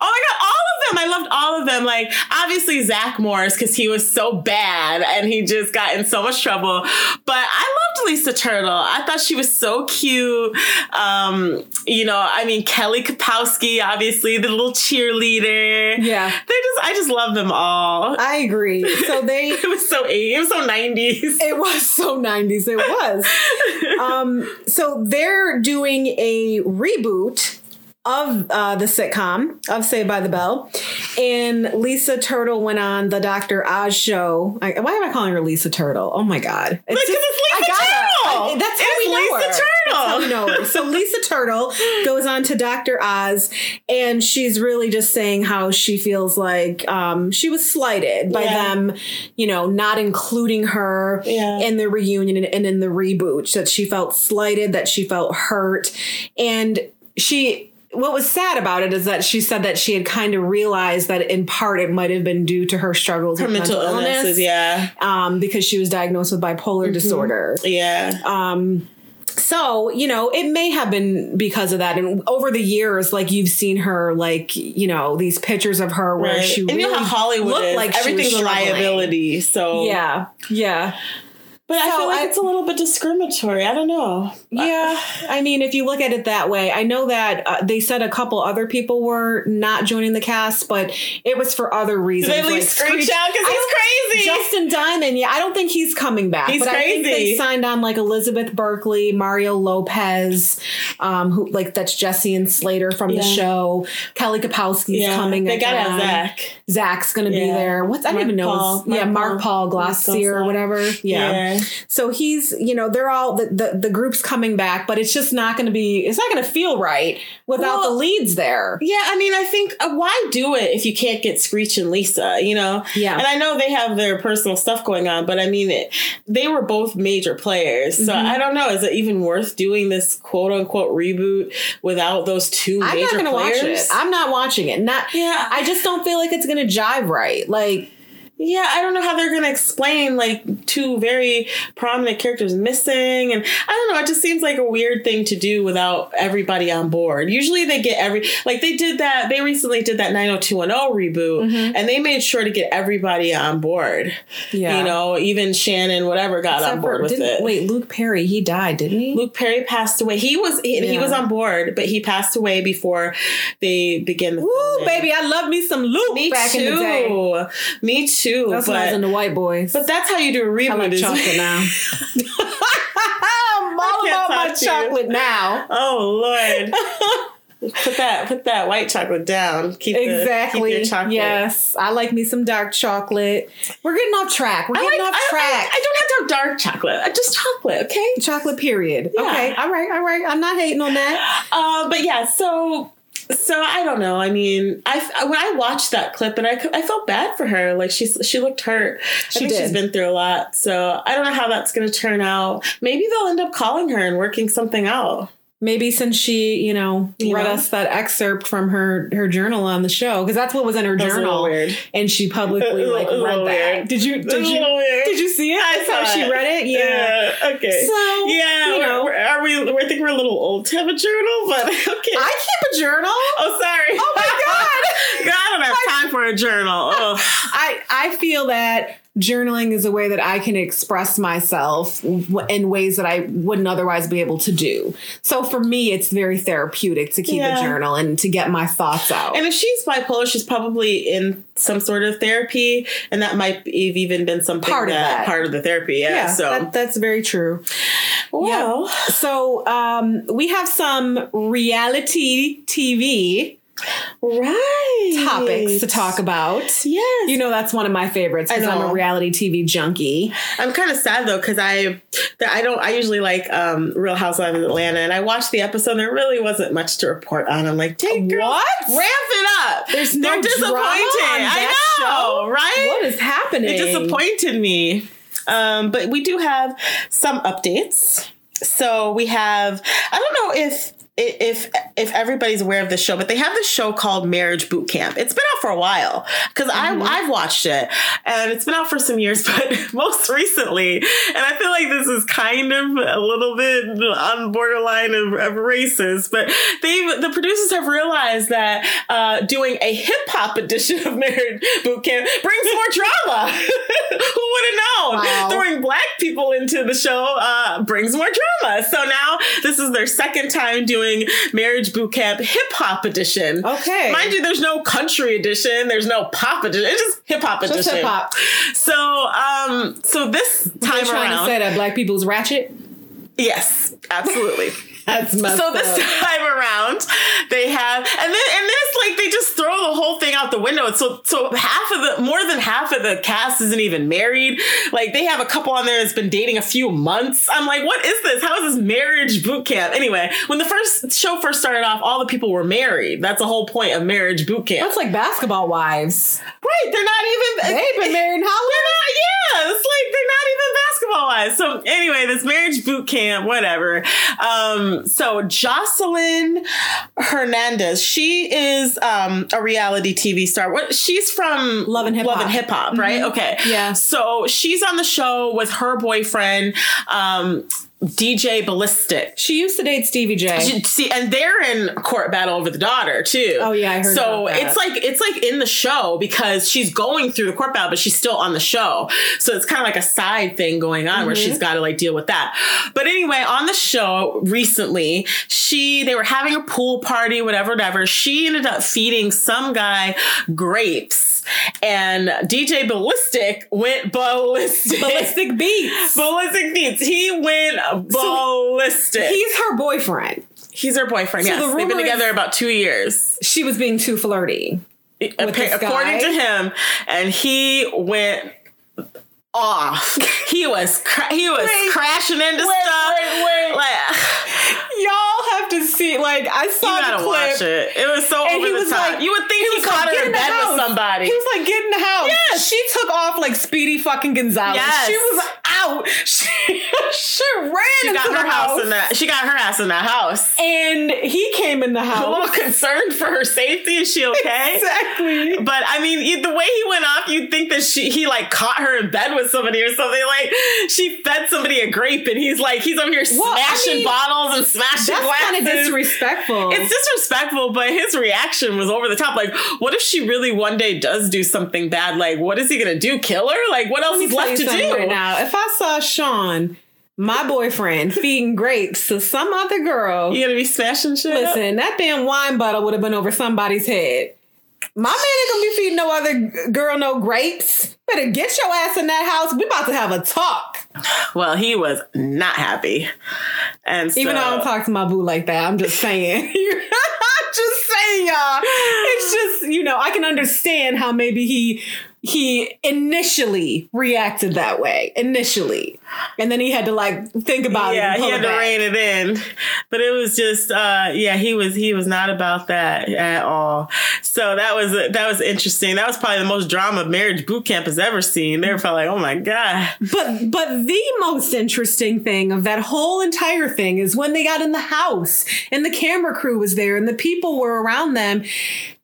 Oh my God, all of them. I loved all of them. Like, obviously Zach Morris, because he was so bad and he just got in so much trouble. But I loved Lisa Turtle. I thought she was so cute. Um, you know, I mean, Kelly Kapowski, obviously, the little cheerleader. Yeah. They just, I just love them all. I agree. So they... it was so eighties. It was so nineties. It was so nineties. It was. um, so they're doing a reboot of uh, the sitcom of Saved by the Bell, and Lisa Turtle went on the Doctor Oz show. I, why am I calling her Lisa Turtle? Oh my God! It's, like, just, it's Lisa Turtle. I, that's, how it's Lisa Turtle. that's how we know her. So Lisa Turtle goes on to Doctor Oz, and she's really just saying how she feels like um, she was slighted by yeah. them, you know, not including her yeah. in the reunion and in the reboot. That she felt slighted, that she felt hurt, and she. What was sad about it is that she said that she had kind of realized that in part it might have been due to her struggles her with mental illness, illnesses, yeah, um, because she was diagnosed with bipolar mm-hmm. disorder, yeah. Um, so you know it may have been because of that, and over the years, like you've seen her, like you know these pictures of her where right. she and really you know how Hollywood looked is. Like everything's a liability, so yeah, yeah. But so I feel like I, it's a little bit discriminatory. I don't know. Yeah. I mean, if you look at it that way, I know that uh, they said a couple other people were not joining the cast, but it was for other reasons. Did they leave like, Screech out because he's crazy? Justin Diamond. Yeah. I don't think he's coming back. He's but crazy. I think they signed on like Elizabeth Berkley, Mario Lopez, um, who like that's Jesse and Slater from yeah. the show. Kelly Kapowski's yeah. coming. They got to Zach. Zach's going to yeah. be there. What's I don't Mark even know. Paul, Mark yeah. Mark Paul, Paul Glossier or whatever. Yeah. yeah. So he's, you know, they're all the, the, the group's coming back, but it's just not going to be, it's not going to feel right without well, the leads there. Yeah. I mean, I think uh, why do it if you can't get Screech and Lisa, you know? Yeah. And I know they have their personal stuff going on, but I mean, it, they were both major players. So mm-hmm. I don't know. Is it even worth doing this quote unquote reboot without those two I'm major not gonna players? Watch it. I'm not watching it. Not, yeah. I just don't feel like it's going to jive right. Like, Yeah, I don't know how they're going to explain, like, two very prominent characters missing. And I don't know. It just seems like a weird thing to do without everybody on board. Usually they get every... Like, they did that... They recently did that nine oh two one oh reboot. Mm-hmm. And they made sure to get everybody on board. Yeah. You know, even Shannon, whatever, got Except on board for, with it. Wait, Luke Perry, he died, didn't he? Luke Perry passed away. He was he, yeah. he was on board, but he passed away before they began the Ooh, baby, I love me some Luke me back too. in the day. Me too. Too, that's why I was in the white boys. But that's how you do a reboot. I like chocolate now. I'm all about my chocolate you. now. Oh, Lord. put that put that white chocolate down. Keep exactly. The, keep your chocolate. Yes. I like me some dark chocolate. We're getting off track. We're getting like, off track. I, I, I don't have to have dark chocolate. I just chocolate, okay? Chocolate, period. Yeah. Okay. All right. All right. I'm not hating on that. Uh, but yeah, so... So I don't know. I mean, I when I watched that clip, and I, I felt bad for her. Like she she looked hurt. She I think did. She's been through a lot. So I don't know how that's going to turn out. Maybe they'll end up calling her and working something out. Maybe since she, you know, you read know? us that excerpt from her, her journal on the show, because that's what was in her that's journal, weird. and she publicly like read that. Weird. Did you did you weird. did you see it? I saw how she read it. Yeah. yeah. Okay. So yeah, you know, we're, are we? I think we're a little old to have a journal, but okay. I keep a journal. Oh, sorry. Oh my God. God, I don't have I, time for a journal. Oh. I I feel that. Journaling is a way that I can express myself w- in ways that I wouldn't otherwise be able to do. So for me, it's very therapeutic to keep yeah. a journal and to get my thoughts out. And if she's bipolar, she's probably in some sort of therapy, and that might have even been some part of that, that part of the therapy. Yeah, yeah so that, that's very true. Well, yeah. so um, we have some reality T V. Right. Topics to talk about. Yes. You know, that's one of my favorites because I'm a reality T V junkie. I'm kind of sad, though, because I I don't I usually like um, Real Housewives of Atlanta, and I watched the episode. And there really wasn't much to report on. I'm like, dang, girl, what? Ramp it up. There's no They're disappointing. Drama on that I know, show. Right? What is happening? It disappointed me. Um, but we do have some updates. So we have, I don't know if If if everybody's aware of this show, but they have this show called Marriage Bootcamp. It's been out for a while because mm-hmm. I've watched it, and it's been out for some years, but most recently. And I feel like this is kind of a little bit on borderline of, of racist, but they the producers have realized that uh, doing a hip hop edition of Marriage Bootcamp brings more drama. Who would have known? Wow. Throwing black people into the show uh, brings more drama. So now this is their second time doing Marriage Bootcamp hip hop edition. Okay, mind you, there's no country edition, there's no pop edition. It's just hip hop edition. Just hip hop. So, um, so this time They're trying around, to say that black people's ratchet. Yes, absolutely. That's messed so this up. Time around, they have, and then and then it's like they just throw the whole thing out the window. So so half of the more than half of the cast isn't even married. Like they have a couple on there that's been dating a few months. I'm like, what is this? How is this Marriage Boot Camp? Anyway, when the first show first started off, all the people were married. That's the whole point of Marriage Boot Camp. That's like Basketball Wives, right? They're not even they've been married in Hollywood. Yeah, it's like they're not even Basketball Wives. So anyway, this Marriage Boot Camp, whatever. Um, So Jocelyn Hernandez, she is um, a reality T V star. What she's from Love and Hip Hop. Love and Hip Hop, right? Mm-hmm. Okay. Yeah. So she's on the show with her boyfriend, um, D J Ballistic. She used to date Stevie J. She, see, and they're in court battle over the daughter too. Oh yeah, I heard. So about that. it's like it's like in the show because she's going through the court battle, but she's still on the show. So it's kind of like a side thing going on mm-hmm. where she's got to like deal with that. But anyway, on the show recently, she they were having a pool party, whatever, whatever. She ended up feeding some guy grapes. And D J Ballistic went ballistic. Ballistic beats. Ballistic beats. He went ballistic. So he's her boyfriend. He's her boyfriend, so yes. The They've been together about two years. She was being too flirty. With this guy. According to him. And he went off. He was cra- he was wait, crashing into wait, stuff. Wait, wait. Like, y'all have to see. Like I saw you gotta the clip. Watch it. It was so and over he the was top. Like, you would think he, he was caught like, her in bed house. with somebody. He was like, "Get in the house." Yes. She took off like Speedy fucking Gonzalez. Yes. She was out. She she ran. She got her house. house in that. She got her ass in the house. And he came in the house. A little concerned for her safety. Is she okay? Exactly. But I mean, the way he went off, you'd think that she he like caught her in bed with somebody or something. Like she fed somebody a grape, and he's like he's over here well, smashing I mean, bottles and smashing glasses. That's kind of disrespectful. It's disrespectful, but his reaction was over the top. Like, what if she really one day does do something bad? Like, what is he gonna do? Kill her? Like, what else is left to do? Right now, if I saw Sean, my boyfriend, feeding grapes to some other girl, you gonna be smashing shit. Listen, up? That damn wine bottle would have been over somebody's head. My man ain't gonna be feeding no other girl no grapes. Better get your ass in that house. We about to have a talk. Well, he was not happy, and so, even though I don't talk to my boo like that, I'm just saying. I'm just saying, y'all. It's just, you know, I can understand how maybe he. He initially reacted that way, initially. And then he had to, like, think about yeah, it. Yeah, he had to rein it in. But it was just, uh, yeah, he was he was not about that at all. So that was that was interesting. That was probably the most drama Marriage Bootcamp has ever seen. They were probably like, oh, my God. But, but the most interesting thing of that whole entire thing is when they got in the house and the camera crew was there and the people were around them,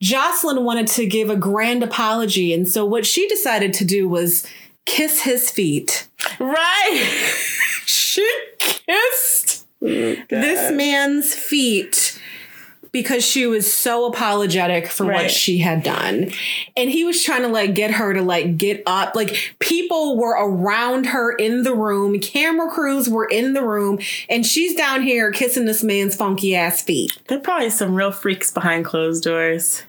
Jocelyn wanted to give a grand apology. And so what she decided to do was kiss his feet. Right. She kissed oh, this man's feet because she was so apologetic for right. what she had done. And he was trying to like get her to like get up. Like people were around her in the room. Camera crews were in the room. And she's down here kissing this man's funky ass feet. There are probably some real freaks behind closed doors.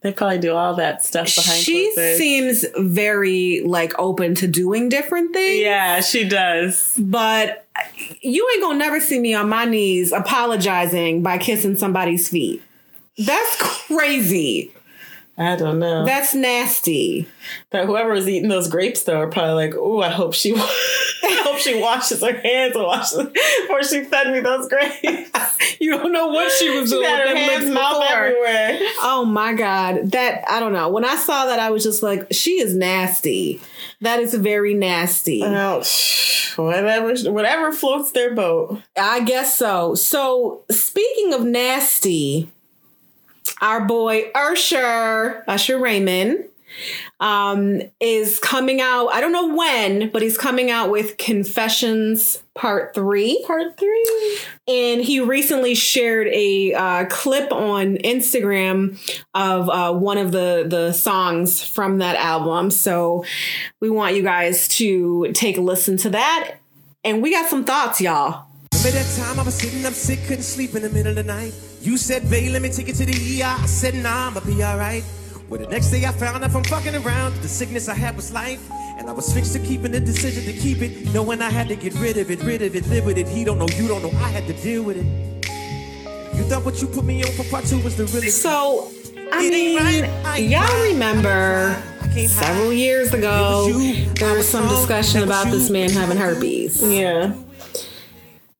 They probably do all that stuff behind She closed. Seems very, like, open to doing different things. Yeah, she does. But you ain't gonna never see me on my knees apologizing by kissing somebody's feet. That's crazy. I don't know. That's nasty. But whoever was eating those grapes, though, are probably like, "Ooh, I hope she, I hope she washes her hands and washes before she fed me those grapes." You don't know what she was doing. She had her hands, mouth everywhere. Oh my God, that I don't know. When I saw that, I was just like, "She is nasty. That is very nasty." Well, whatever, whatever floats their boat. I guess so. So, speaking of nasty. Our boy Usher, Usher Raymond, um, is coming out. I don't know when, but he's coming out with Confessions Part three. Part three. And he recently shared a uh, clip on Instagram of uh, one of the, the songs from that album. So we want you guys to take a listen to that. And we got some thoughts, y'all. Remember that time I was sitting up sick, couldn't sleep in the middle of the night? You said, babe, let me take it to the E R. I said, nah, I'ma be alright. Well, the next day I found out from fucking around the sickness I had was life. And I was fixed to keeping the decision to keep it, knowing I had to get rid of it, rid of it, live with it. He don't know, you don't know, I had to deal with it. You thought what you put me on for part two was the realest. So, I mean, right. y'all remember several years ago, there was some discussion about this man having herpes. Yeah.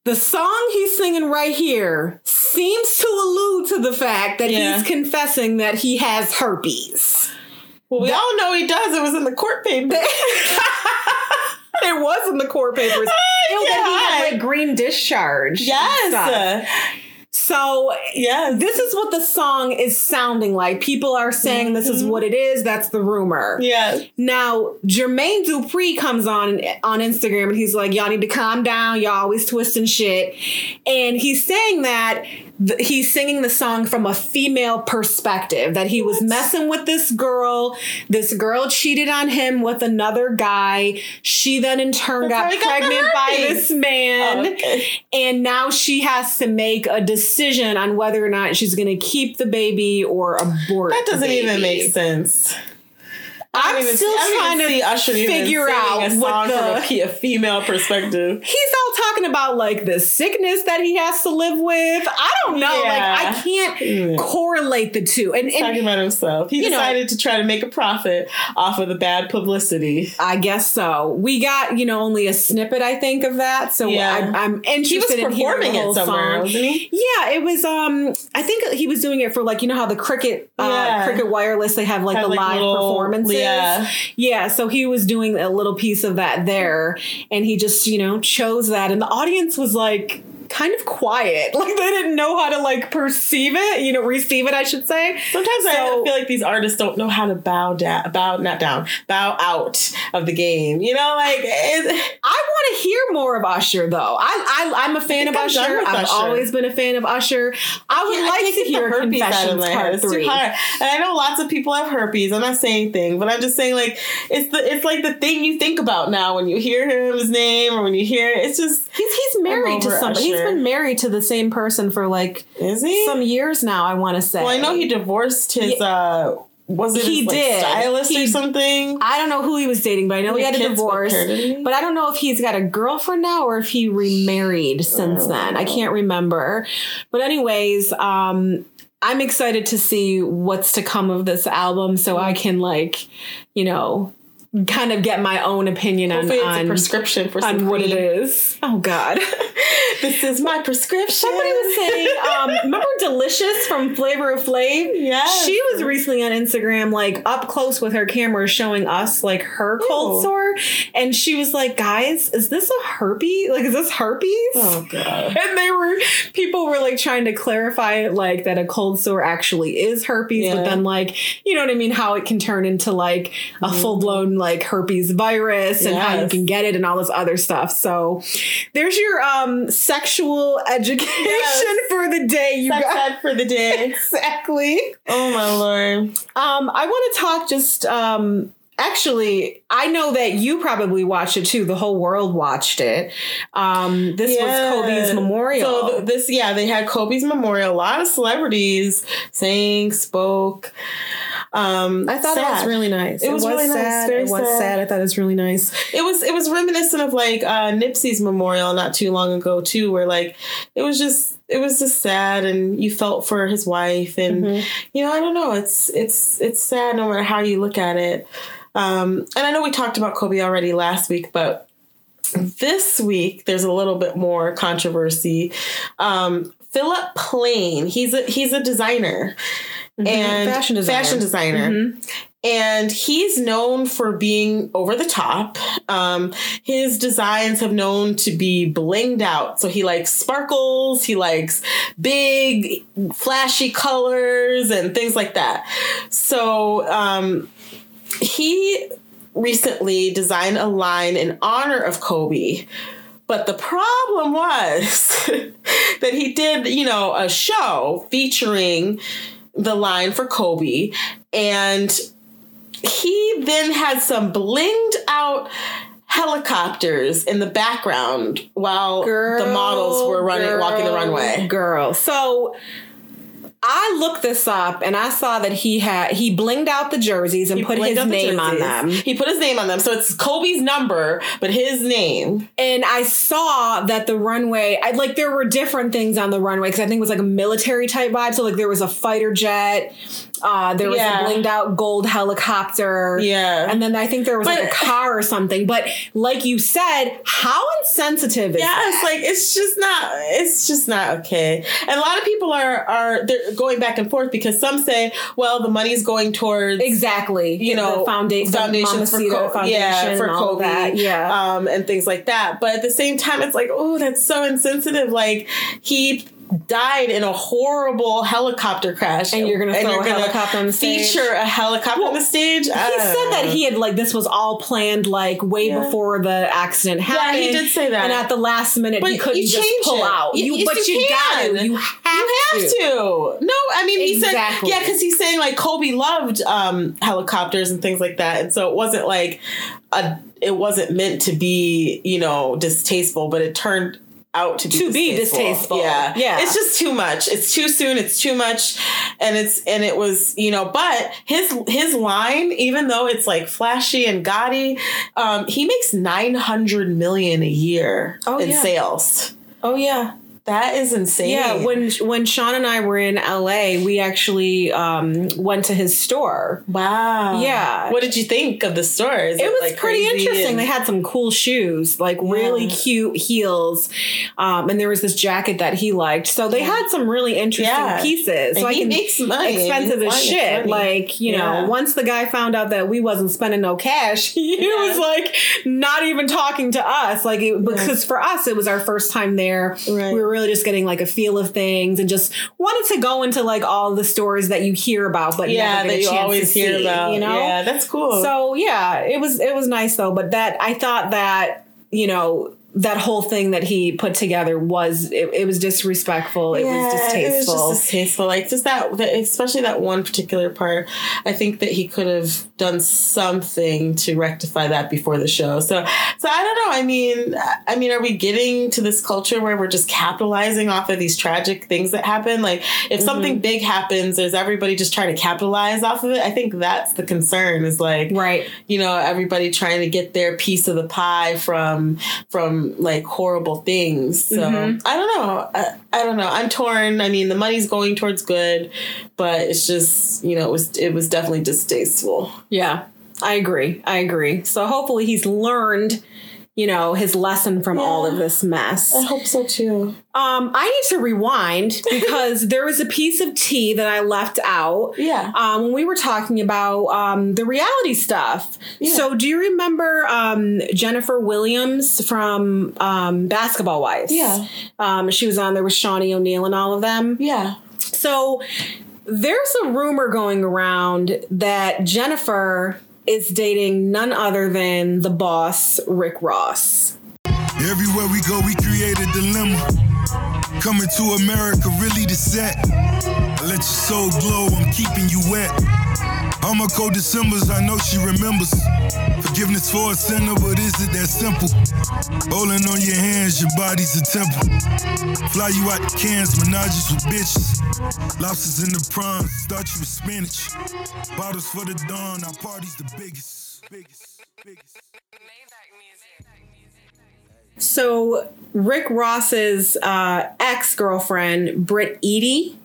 The song he's singing right here seems to allude to the fact that yeah. he's confessing that he has herpes. Well, we that, all know he does. It was in the court papers. It was in the court papers. Oh, it, that he had like green discharge. Yes. So yeah, this is what the song is sounding like. People are saying mm-hmm. this is what it is. That's the rumor. Yeah. Now, Jermaine Dupri comes on on Instagram and he's like, y'all need to calm down. Y'all always twisting shit. And he's saying that th- he's singing the song from a female perspective, that he was messing with this girl. This girl cheated on him with another guy. She then in turn got, got pregnant by this man. Oh, okay. And now she has to make a decision. Decision on whether or not she's going to keep the baby or abort. That doesn't even make sense. I'm even, still trying to Usher figure out a what the from a, a female perspective. He's all talking about like the sickness that he has to live with. I don't know. Yeah. Like I can't yeah. correlate the two. And, and talking about himself, he decided know, to try to make a profit off of the bad publicity. I guess so. We got you know only a snippet, I think, of that. So yeah. I, I'm interested. He was performing in hearing the whole it somewhere, song. Wasn't he? Yeah, it was. Um, I think he was doing it for like you know how the Cricket uh, yeah. Cricket Wireless they have like had, the like, live performances. Yeah. Yeah. So he was doing a little piece of that there and he just, you know, chose that and the audience was like kind of quiet, like they didn't know how to like perceive it, you know, receive it, I should say. Sometimes so, I feel like these artists don't know how to bow down, bow not down, bow out of the game. You know, like it, I want to hear more of Usher though. I, I I'm a fan I of I'm Usher. I've Usher. always been a fan of Usher. I would I like to hear Confessions Part Three. Too hard. And I know lots of people have herpes. I'm not saying anything, but I'm just saying like it's the it's like the thing you think about now when you hear him, his name, or when you hear it. It's just he's he's married to somebody. Usher. He's been married to the same person for like Is he? some years now, I want to say. Well, I know he divorced his he, uh was it he his, like, did. stylist he, or something? I don't know who he was dating, but I know he had a divorce. But I don't know if he's got a girlfriend now or if he remarried since then. I can't remember. But anyways, um I'm excited to see what's to come of this album so I can like, you know, kind of get my own opinion on, it's on, a prescription for on what it is. Oh, God. This is my prescription. Somebody was saying, um, remember Delicious from Flavor of Flav? Yes. She was recently on Instagram, like, up close with her camera showing us, like, her cold Ew. sore. And she was like, guys, is this a herpes? Like, is this herpes? Oh, God. And they were, people were, like, trying to clarify, like, that a cold sore actually is herpes. Yeah. But then, like, you know what I mean? How it can turn into, like, a mm. full-blown, like, like herpes virus and yes. how you can get it and all this other stuff. So there's your um, sexual education yes. for the day. You Sex got ed for the day. Exactly. Oh my Lord. Um, I want to talk just um, actually, I know that you probably watched it too. The whole world watched it. Um, this yeah. was Kobe's memorial. So th- this, yeah, they had Kobe's memorial. A lot of celebrities sang, spoke. Um, I thought sad. it was really nice. It, it was, was really sad. nice. Very it was sad. sad. I thought it was really nice. It was it was reminiscent of like uh, Nipsey's memorial not too long ago too, where like it was just it was just sad and you felt for his wife and mm-hmm. you know I don't know it's it's it's sad no matter how you look at it. Um, and I know we talked about Kobe already last week, but this week there's a little bit more controversy. Um, Philip Plain, he's a he's a designer. Mm-hmm. And fashion designer, fashion designer. Mm-hmm. And he's known for being over the top. Um, his designs have known to be blinged out. So he likes sparkles. He likes big, flashy colors and things like that. So um, he recently designed a line in honor of Kobe. But the problem was that he did, you know, a show featuring the line for Kobe, and he then had some blinged out helicopters in the background while girl, the models were running, girl, walking the runway. Girl, so I looked this up and I saw that he had he blinged out the jerseys and he put his name on them. He put his name on them, so it's Kobe's number, but his name. And I saw that the runway, I like there were different things on the runway because I think it was like a military type vibe. So like there was a fighter jet, uh, there was yeah. a blinged out gold helicopter, yeah, and then I think there was but, like a car or something. But like you said, how insensitive is yeah, that? It's like it's just not, it's just not okay. And a lot of people are are they're. going back and forth because some say, well, the money's going towards exactly, you know, foundation, foundations for Kobe, foundation yeah, for Kobe, that, yeah, um, and things like that. But at the same time, it's like, oh, that's so insensitive. Like he died in a horrible helicopter crash, and you're gonna throw you're a gonna helicopter on the stage. Feature a helicopter well, on the stage. I he said know. that he had like this was all planned like way yeah. before the accident happened. Yeah, he did say that. And at the last minute, but he couldn't you just pull it. out. You, yes, but you, you got to. You have, you have to. to. No, I mean he exactly. said yeah because he's saying like Kobe loved um, helicopters and things like that, and so it wasn't like a it wasn't meant to be you know distasteful, but it turned. out to be, to be distasteful. distasteful. Yeah. Yeah. It's just too much. It's too soon. It's too much. And it's, and it was, you know, but his, his line, even though it's like flashy and gaudy, um, he makes nine hundred million a year oh, in yeah. sales. Oh yeah. That is insane. Yeah, when when Sean and I were in L A, we actually um, went to his store. Wow. Yeah. What did you think of the store? Is it, it was like pretty interesting. And they had some cool shoes, like yeah. really cute heels, um, and there was this jacket that he liked. So they yeah. had some really interesting yeah. pieces. So and he makes money. Expensive as shit. Like you yeah. know, once the guy found out that we wasn't spending no cash, he yeah. was like not even talking to us. Like it, because yeah. for us, it was our first time there. Right. We were really just getting like a feel of things and just wanted to go into like all the stores that you hear about, but yeah, never that you always see, hear about, you know? Yeah, that's cool. So yeah, it was, it was nice though. But that, I thought that, you know, that whole thing that he put together was, it, it was disrespectful. It yeah, was distasteful. It was just distasteful. Like just that, that, especially that one particular part. I think that he could have done something to rectify that before the show. So, so I don't know. I mean, I mean, are we getting to this culture where we're just capitalizing off of these tragic things that happen? Like if mm-hmm. something big happens, is everybody just trying to capitalize off of it? I think that's the concern is like, right. you know, everybody trying to get their piece of the pie from, from, like horrible things. So mm-hmm. I don't know. I, I don't know. I'm torn. I mean, the money's going towards good, but it's just, you know, it was it was definitely distasteful. Yeah, I agree. I agree. So hopefully he's learned, you know, his lesson from yeah, all of this mess. I hope so too. Um, I need to rewind because there was a piece of tea that I left out. Yeah. Um, when we were talking about um, the reality stuff. Yeah. So do you remember um, Jennifer Williams from um, Basketball Wives? Yeah. Um, she was on there with Shawnee O'Neal and all of them. Yeah. So there's a rumor going around that Jennifer is dating none other than the boss, Rick Ross. Everywhere we go, we create a dilemma. Coming to America, really the set. I let your soul glow, I'm keeping you wet. I'm a cold December's, I know she remembers. Forgiveness for a sinner, but is it that simple? Rolling on your hands, your body's a temple. Fly you out the cans, menages with bitches. Lobsters in the prawns, start you with spinach. Bottles for the dawn, our party's the biggest, biggest, biggest. So Rick Ross's uh, ex-girlfriend, Britt Eadie,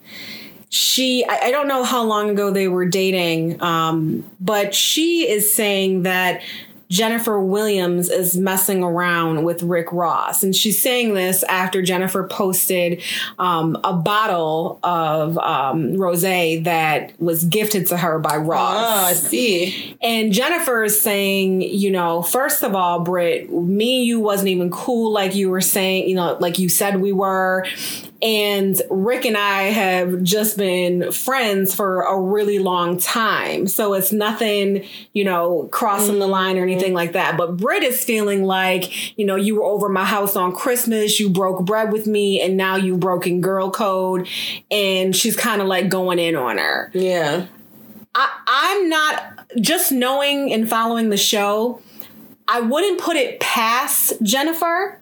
She, I don't know how long ago they were dating, um, but she is saying that Jennifer Williams is messing around with Rick Ross. And she's saying this after Jennifer posted um, a bottle of um, rosé that was gifted to her by Ross. Oh, I see. And Jennifer is saying, you know, first of all, Britt, me and you wasn't even cool like you were saying, you know, like you said we were. And Rick and I have just been friends for a really long time. So it's nothing, you know, crossing mm-hmm. the line or anything like that. But Britt is feeling like, you know, you were over my house on Christmas. You broke bread with me and now you've broken girl code. And she's kind of like going in on her. Yeah. I, I'm not just knowing and following the show. I wouldn't put it past Jennifer.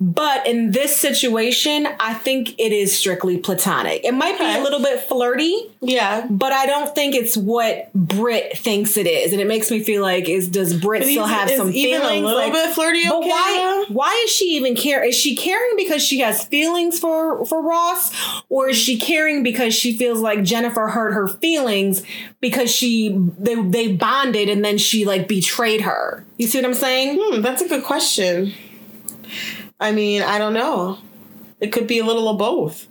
But in this situation, I think it is strictly platonic. It might okay. be a little bit flirty. Yeah. But I don't think it's what Britt thinks it is. And it makes me feel like, is does Britt still have some even feelings? A little like, bit flirty. Okay? But why Why is she even caring? Is she caring because she has feelings for, for Ross? Or is she caring because she feels like Jennifer hurt her feelings because she they, they bonded and then she like betrayed her? You see what I'm saying? Hmm, that's a good question. I mean, I don't know. It could be a little of both.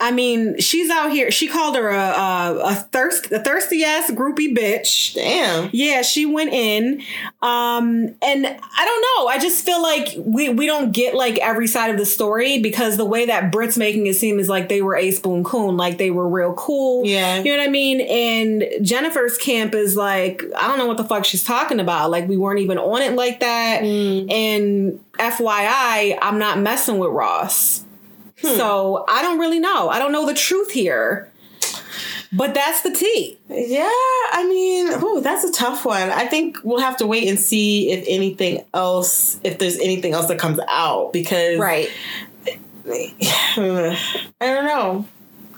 I mean, she's out here. She called her a a, a thirst, a thirsty ass groupie bitch. Damn. Yeah, she went in. Um, and I don't know. I just feel like we, we don't get like every side of the story because the way that Britt's making it seem is like they were ace boon coon, like they were real cool. Yeah. You know what I mean? And Jennifer's camp is like, I don't know what the fuck she's talking about. Like we weren't even on it like that. Mm. And F Y I, I'm not messing with Ross. Hmm. So I don't really know. I don't know the truth here, but that's the tea. Yeah. I mean, ooh, that's a tough one. I think we'll have to wait and see if anything else, if there's anything else that comes out because right. I don't know.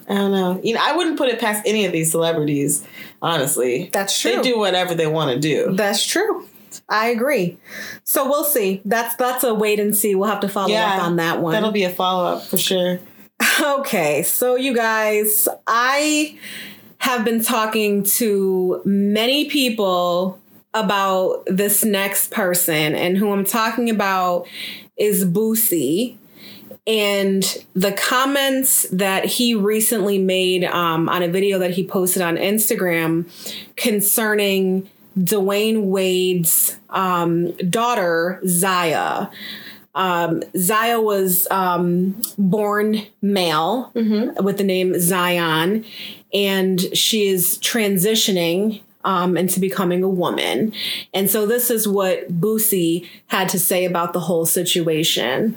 I don't know. You know, I wouldn't put it past any of these celebrities, honestly. That's true. They do whatever they want to do. That's true. I agree. So we'll see. That's that's a wait and see. We'll have to follow yeah, up on that one. That'll be a follow up for sure. Okay. So you guys, I have been talking to many people about this next person, and who I'm talking about is Boosie. And the comments that he recently made um, on a video that he posted on Instagram concerning Dwayne Wade's um, daughter, Zaya. Um, Zaya was um, born male mm-hmm. with the name Zion, and she is transitioning Um, into becoming a woman. And so this is what Boosie had to say about the whole situation.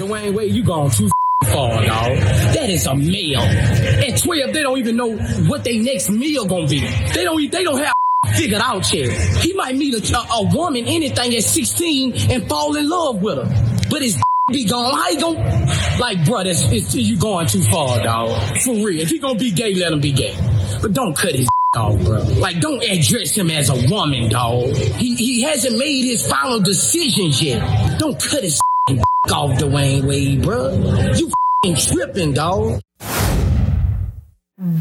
Dwayne Wade, you gone too far, dog. That is a meal. At twelve, they don't even know what their next meal gonna be. They don't. They don't have figured out yet. He might meet a, a woman, anything at sixteen, and fall in love with her. But it's be gone. How you gonna, like, bro, that's, it's, you going too far, dog. For real. If he gonna be gay, let him be gay. But don't cut his off, bro. Like, don't address him as a woman, dog. He he hasn't made his final decisions yet. Don't cut his off, Dwayne Wade, bro. You tripping, dog.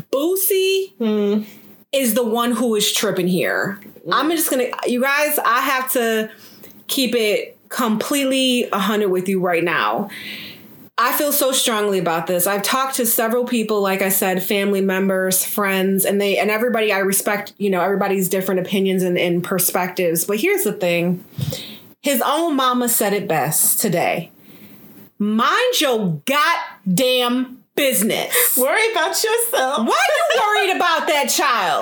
Boosie mm. is the one who is tripping here. Mm. I'm just gonna, you guys, I have to keep it completely one hundred with you right now. I feel so strongly about this. I've talked to several people, like I said, family members, friends, and they and everybody I respect, you know, everybody's different opinions and, and perspectives. But here's the thing. His own mama said it best today. Mind your goddamn business. Worry about yourself. Why are you worried about that child?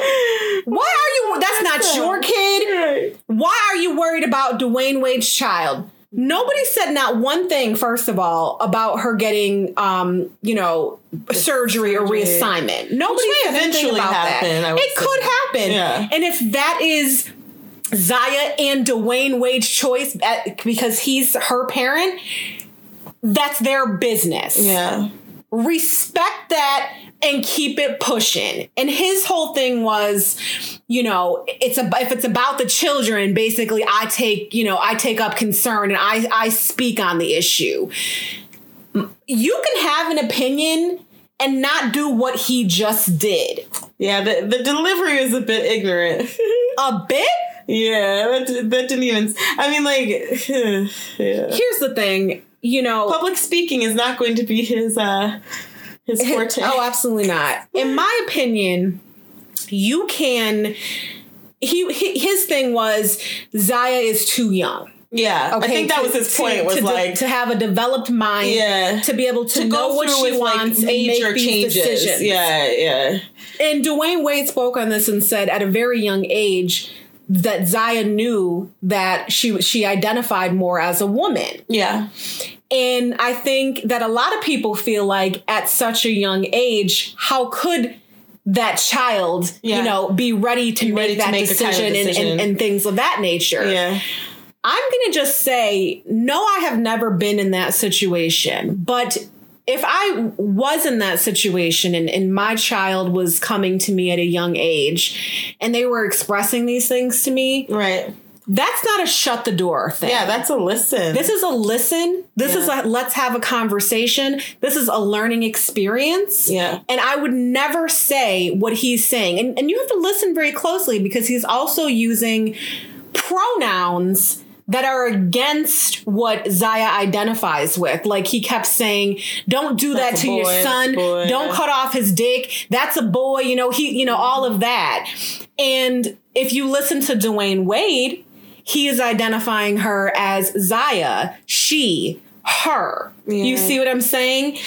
Why are you? That's not your kid. Why are you worried about Dwayne Wade's child? Nobody said not one thing, first of all, about her getting, um, you know, surgery, surgery or reassignment. Nobody said anything about happen, that. It say. could happen. Yeah. And if that is Zaya and Dwayne Wade's choice at, because he's her parent, that's their business. Yeah. Respect that and keep it pushing. And his whole thing was, you know, it's a, if it's about the children, basically, I take, you know, I take up concern and I, I speak on the issue. You can have an opinion and not do what he just did. Yeah, the, the delivery is a bit ignorant. A bit? Yeah, that, that didn't even... I mean, like... Yeah. Here's the thing. You know, public speaking is not going to be his uh, his forte. Oh, absolutely not. In my opinion, you can. He his thing was Zaya is too young. Yeah, okay, I think that to, was his point. To, was to like de- to have a developed mind. Yeah, to be able to, to know what she wants like and make these changes. Decisions. Yeah, yeah. And Dwayne Wade spoke on this and said, at a very young age, that Zaya knew that she she identified more as a woman. Yeah. And I think that a lot of people feel like at such a young age, how could that child, yeah. you know, be ready to be make ready that to make decision, kind of decision. And, and, and things of that nature? Yeah. I'm going to just say, no, I have never been in that situation. But if I was in that situation and, and my child was coming to me at a young age and they were expressing these things to me, right? That's not a shut the door thing. Yeah, that's a listen. This is a listen. This yeah. is a let's have a conversation. This is a learning experience. Yeah. And I would never say what he's saying. And, and you have to listen very closely because he's also using pronouns that are against what Zaya identifies with. Like he kept saying, don't do that to your son. Don't cut off his dick. That's a boy. You know, he, you know, all of that. And if you listen to Dwayne Wade, he is identifying her as Zaya, she, her. Yeah. You see what I'm saying?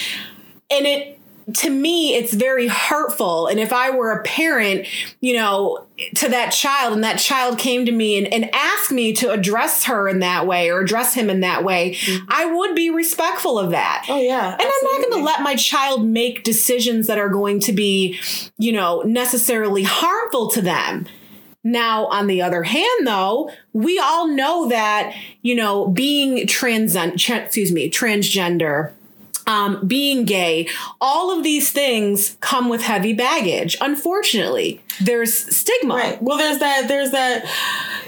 And it, to me, it's very hurtful. And if I were a parent, you know, to that child and that child came to me and, and asked me to address her in that way or address him in that way, mm-hmm. I would be respectful of that. Oh, yeah. And absolutely. I'm not going to let my child make decisions that are going to be, you know, necessarily harmful to them. Now, on the other hand, though, we all know that, you know, being trans, tra- excuse me, transgender um, being gay, all of these things come with heavy baggage. Unfortunately, there's stigma. Right. Well, there's that, there's that,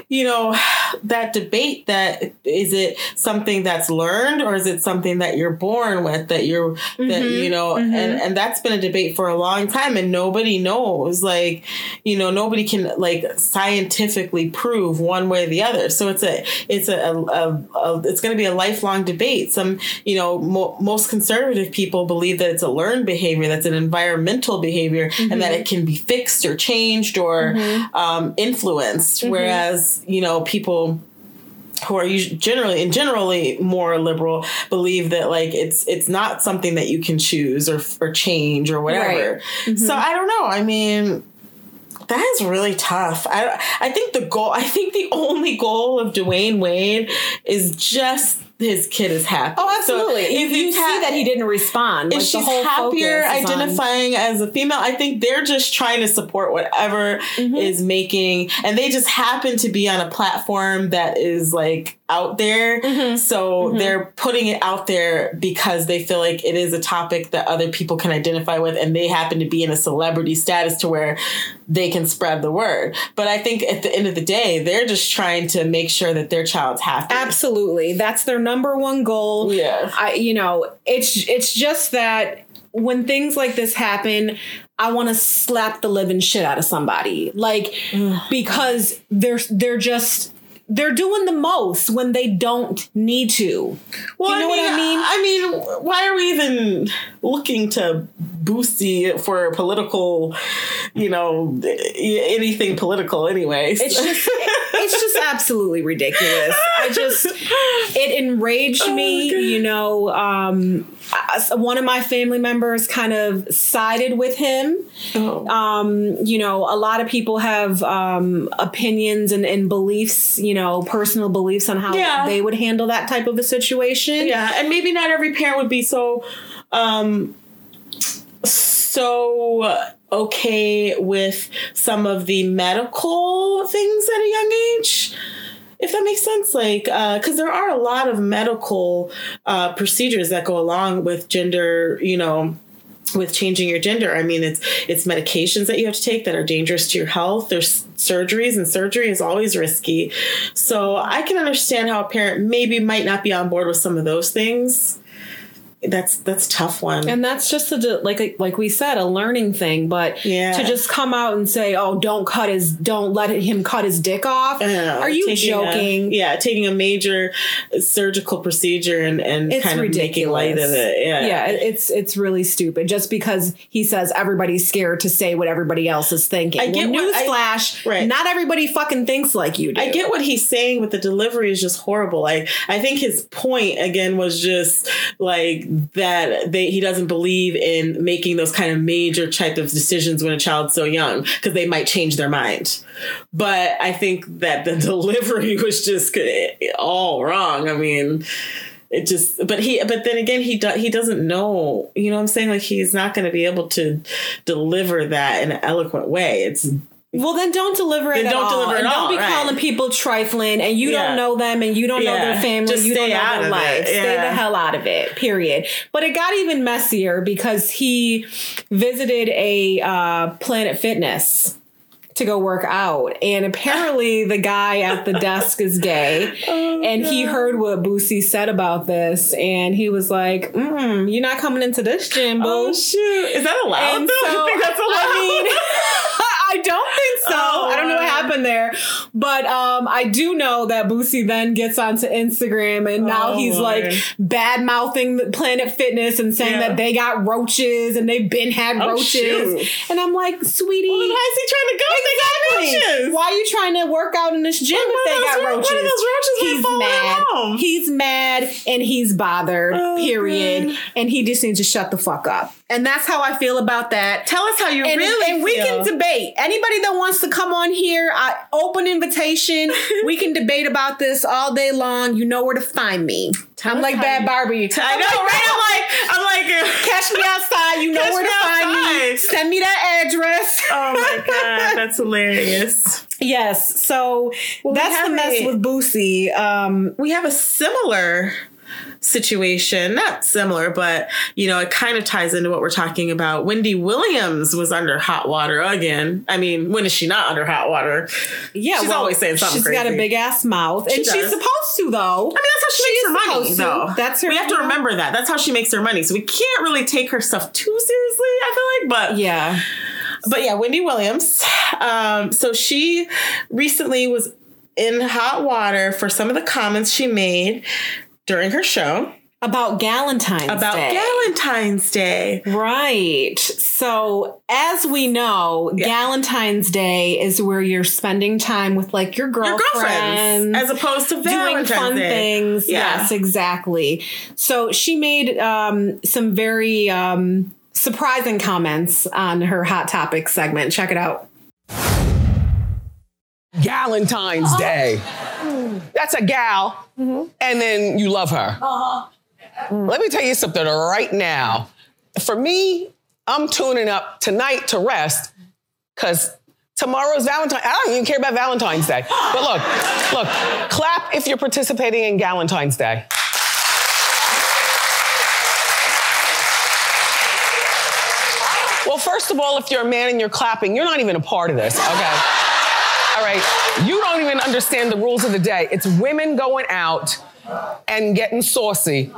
you know, that debate that is it something that's learned or is it something that you're born with that you're, mm-hmm. that, you know, mm-hmm. and, and that's been a debate for a long time and nobody knows, like, you know, nobody can like scientifically prove one way or the other. So it's a, it's a, a, a, a it's going to be a lifelong debate. Some, you know, mo- most conservative people believe that it's a learned behavior, that's an environmental behavior, mm-hmm. and that it can be fixed or changed or mm-hmm. um, influenced. Mm-hmm. Whereas, you know, people who are usually generally and generally more liberal believe that like it's it's not something that you can choose or or change or whatever. Right. Mm-hmm. So I don't know. I mean, that is really tough. I I think the goal. I think the only goal of Dwayne Wade is just his kid is happy. Oh, absolutely. So if you, you see ha- that he didn't respond, if like she's the whole happier identifying on- as a female, I think they're just trying to support whatever mm-hmm. is making, and they just happen to be on a platform that is like out there. Mm-hmm. So mm-hmm. they're putting it out there because they feel like it is a topic that other people can identify with, and they happen to be in a celebrity status to where they can spread the word. But I think at the end of the day, they're just trying to make sure that their child's happy. Absolutely. That's their number one goal. Yeah. I, you know, it's, it's just that when things like this happen, I want to slap the living shit out of somebody. Like, because they're, they're just... They're doing the most when they don't need to. Well, you know I mean, what I mean? I mean, why are we even looking to Boosie for political, you know, anything political anyway? It's just, it, it's just absolutely ridiculous. I just, it enraged oh me, you know, um, one of my family members kind of sided with him. Oh. Um, you know, a lot of people have um, opinions and, and beliefs, you know, personal beliefs on how yeah. they would handle that type of a situation. Yeah. And maybe not every parent would be so, um, so okay with some of the medical things at a young age. If that makes sense, like, uh, because there are a lot of medical uh, procedures that go along with gender, you know, with changing your gender. I mean, it's it's medications that you have to take that are dangerous to your health. There's surgeries, and surgery is always risky. So I can understand how a parent maybe might not be on board with some of those things. That's that's a tough one. And that's just a, like like we said, a learning thing. But yeah. to just come out and say, oh, don't cut his don't let him cut his dick off. Know, Are you joking? A, yeah. Taking a major surgical procedure and, and kind ridiculous. Of making light of it. Yeah. yeah, it's it's really stupid just because he says everybody's scared to say what everybody else is thinking. I get well, newsflash. Right. Not everybody fucking thinks like you do. I get what he's saying, but the delivery is just horrible. I, I think his point, again, was just like that they, he doesn't believe in making those kind of major type of decisions when a child's so young because they might change their mind. But I think that the delivery was just all wrong. I mean, it just but he but then again, he do, he doesn't know, you know what I'm saying? Like, he's not going to be able to deliver that in an eloquent way. It's Well, then don't deliver it then at don't all. Deliver and it don't all, be right. calling people trifling, and you yeah. don't know them, and you don't yeah. know their family. Just you stay don't know out their life. Yeah. Stay the hell out of it, period. But it got even messier because he visited a uh, Planet Fitness to go work out. And apparently the guy at the desk is gay. Oh, and no. he heard what Boosie said about this. And he was like, mm, you're not coming into this gym, boo. Oh, shoot. Is that allowed? And though? So, I think that's allowed. I mean, I don't think so. Oh, I don't know what happened there. But um, I do know that Boosie then gets onto Instagram and now oh, he's Lord. like bad mouthing Planet Fitness and saying yeah. that they got roaches and they've been had oh, roaches. Shoot. And I'm like, sweetie. Well, then why is he trying to go? Exactly. They got roaches. Why are you trying to work out in this gym well, if they those, got roaches? What are those roaches he's fall mad. Home? He's mad and he's bothered, oh, period. Man. And he just needs to shut the fuck up. And that's how I feel about that. Tell us how you and, really and feel. And we can debate. Anybody that wants to come on here, I, open invitation. We can debate about this all day long. You know where to find me. Tell I'm like Bhad Bhabie. T- I know, like, right? I'm like, I'm like, catch me outside. You know where to outside. Find me. Send me that address. Oh my God, that's hilarious. Yes. So well, that's the mess a, with Boosie. Um, we have a similar situation, not similar, but, you know, it kind of ties into what we're talking about. Wendy Williams was under hot water again. I mean, when is she not under hot water? Yeah. She's well, always saying something she's crazy. She's got a big ass mouth. She and does. She's supposed to, though. I mean, that's how she, she makes her money, though. To. That's her We have to remember that. That's how she makes her money. So we can't really take her stuff too seriously, I feel like. But yeah. But yeah, Wendy Williams. Um, so she recently was in hot water for some of the comments she made during her show. About Galentine's About Day. About Galentine's Day. Right. So as we know, yeah. Galentine's Day is where you're spending time with like your girlfriends. Your girlfriends as opposed to Valentine's doing fun Day. Things. Yeah. Yes, exactly. So she made um, some very um, surprising comments on her Hot Topics segment. Check it out. Galentine's uh-huh. Day. Mm. That's a gal. Mm-hmm. And then you love her. Uh-huh. Mm. Let me tell you something right now. For me, I'm tuning up tonight to rest because tomorrow's Valentine's. I don't even care about Valentine's Day. But look, look, clap if you're participating in Galentine's Day. Well, first of all, if you're a man and you're clapping, you're not even a part of this, okay? All right, you don't even understand the rules of the day. It's women going out and getting saucy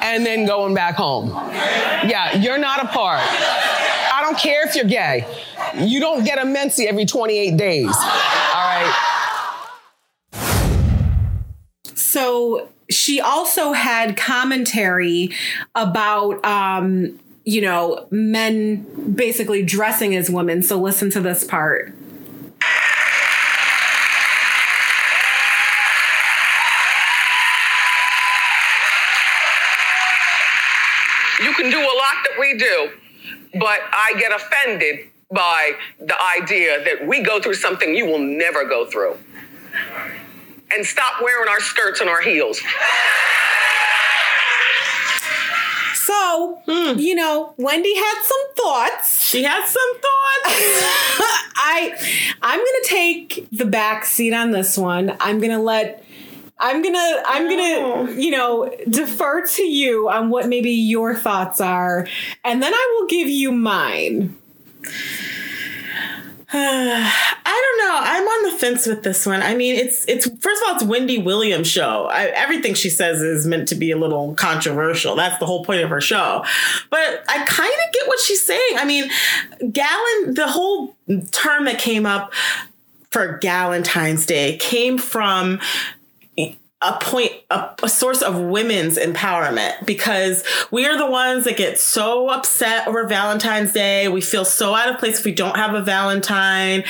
and then going back home. Yeah, you're not a part. I don't care if you're gay. You don't get a mensie every twenty-eight days, all right? So she also had commentary about, um, you know, men basically dressing as women. So listen to this part. Can do a lot that we do, but I get offended by the idea that we go through something you will never go through. And stop wearing our skirts and our heels. So, mm. you know, Wendy had some thoughts. She had some thoughts. I, I'm going to take the back seat on this one. I'm going to let... I'm going to, I'm going to, you know, defer to you on what maybe your thoughts are, and then I will give you mine. Uh, I don't know. I'm on the fence with this one. I mean, it's, it's, first of all, it's Wendy Williams' show. I, everything she says is meant to be a little controversial. That's the whole point of her show. But I kind of get what she's saying. I mean, Galen, the whole term that came up for Galentine's Day came from a point, a, a source of women's empowerment, because we are the ones that get so upset over Valentine's Day. We feel so out of place if we don't have a Valentine.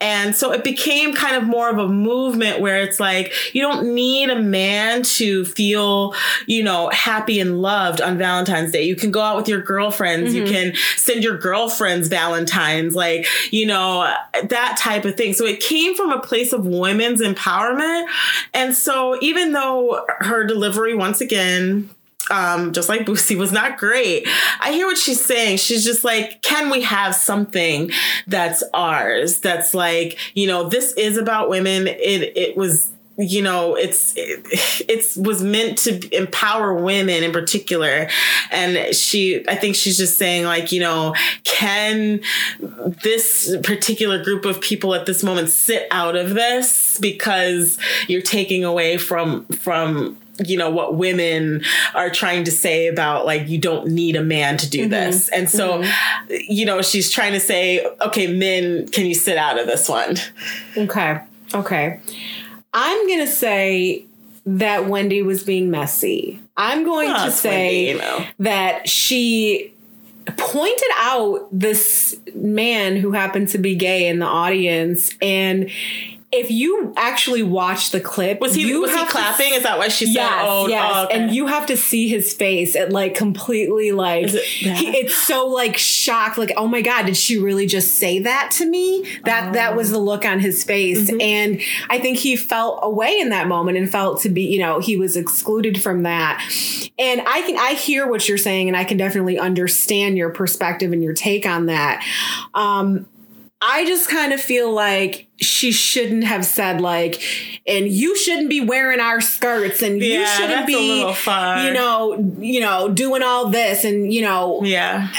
And so it became kind of more of a movement where it's like, you don't need a man to feel, you know, happy and loved on Valentine's Day. You can go out with your girlfriends. Mm-hmm. You can send your girlfriends Valentines, like, you know, that type of thing. So it came from a place of women's empowerment. And so even Even though her delivery, once again, um, just like Boosie, was not great, I hear what she's saying. She's just like, can we have something that's ours? That's like, you know, this is about women. It it was... you know, it's, it, it's was meant to empower women in particular. And she, I think she's just saying like, you know, can this particular group of people at this moment sit out of this because you're taking away from, from, you know, what women are trying to say about like, you don't need a man to do mm-hmm. this. And so, mm-hmm. you know, she's trying to say, okay, men, can you sit out of this one? Okay. Okay. I'm going to say that Wendy was being messy. I'm going oh, to say Wendy, you know. that she pointed out this man who happened to be gay in the audience. And if you actually watch the clip... Was he, you was he clapping? To, Is that why she yes, said, oh, yes. oh okay. And you have to see his face. It, like, completely, like... It he, it's so, like, shocked. Like, oh, my God, did she really just say that to me? That oh. that was the look on his face. Mm-hmm. And I think he felt away in that moment and felt to be, you know, he was excluded from that. And I can I hear what you're saying, and I can definitely understand your perspective and your take on that. Um I just kind of feel like she shouldn't have said, like, and you shouldn't be wearing our skirts, and yeah, you shouldn't be, you know, you know, doing all this, and you know, yeah,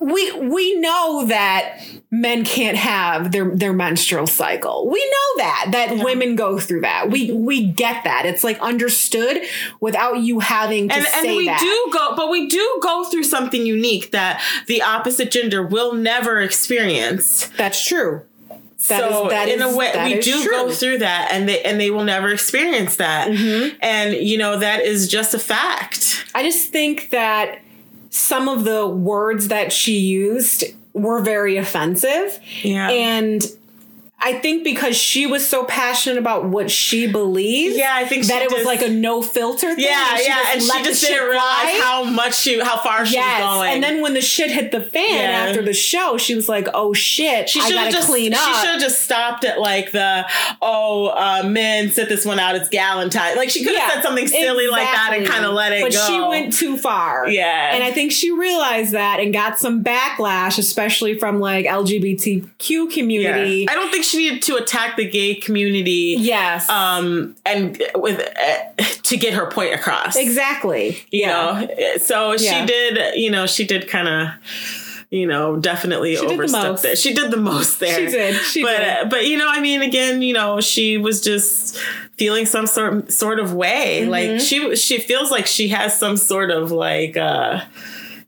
we we know that men can't have their, their menstrual cycle. We know that, that yeah. women go through that. We we get that. It's like understood without you having to and, say and we that. do go, but we do go through something unique that the opposite gender will never experience. That's true. That so is, that in is, a way, we do true. go through that, and they and they will never experience that. Mm-hmm. And you know, that is just a fact. I just think that some of the words that she used were very offensive. Yeah. And I think because she was so passionate about what she believed, yeah, I think that it was just like a no filter thing. Yeah, and yeah, and she just didn't realize how much she, how far she was going. And then when the shit hit the fan yeah. after the show, she was like, "Oh shit, I gotta clean up." She should have just stopped at like the, "Oh, uh, men, sit this one out. It's Galentine." Like she could have yeah, said something silly exactly. like that and kind of let it but go. But she went too far. Yeah, and I think she realized that and got some backlash, especially from like L G B T Q community. Yeah. I don't think she needed to attack the gay community, yes, um, and with uh, to get her point across, exactly. You yeah. know, so yeah. she did. You know, she did kind of, you know, definitely overstep there. She did the most there. She did. She but, did. Uh, but you know, I mean, again, you know, she was just feeling some sort sort of way. Mm-hmm. Like she she feels like she has some sort of like. Uh,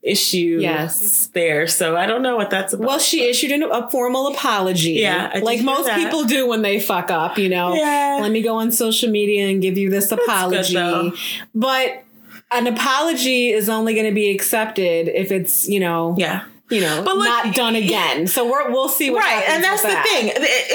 issue yes. there. So I don't know what that's about. Well, she issued an, a formal apology. Yeah. I like most that. people do when they fuck up, you know. Yeah. Let me go on social media and give you this apology. That's good, but an apology is only going to be accepted if it's, you know. Yeah. You know, but look, not done again. So we're, we'll see what right, happens. Right, and that's with the that. thing.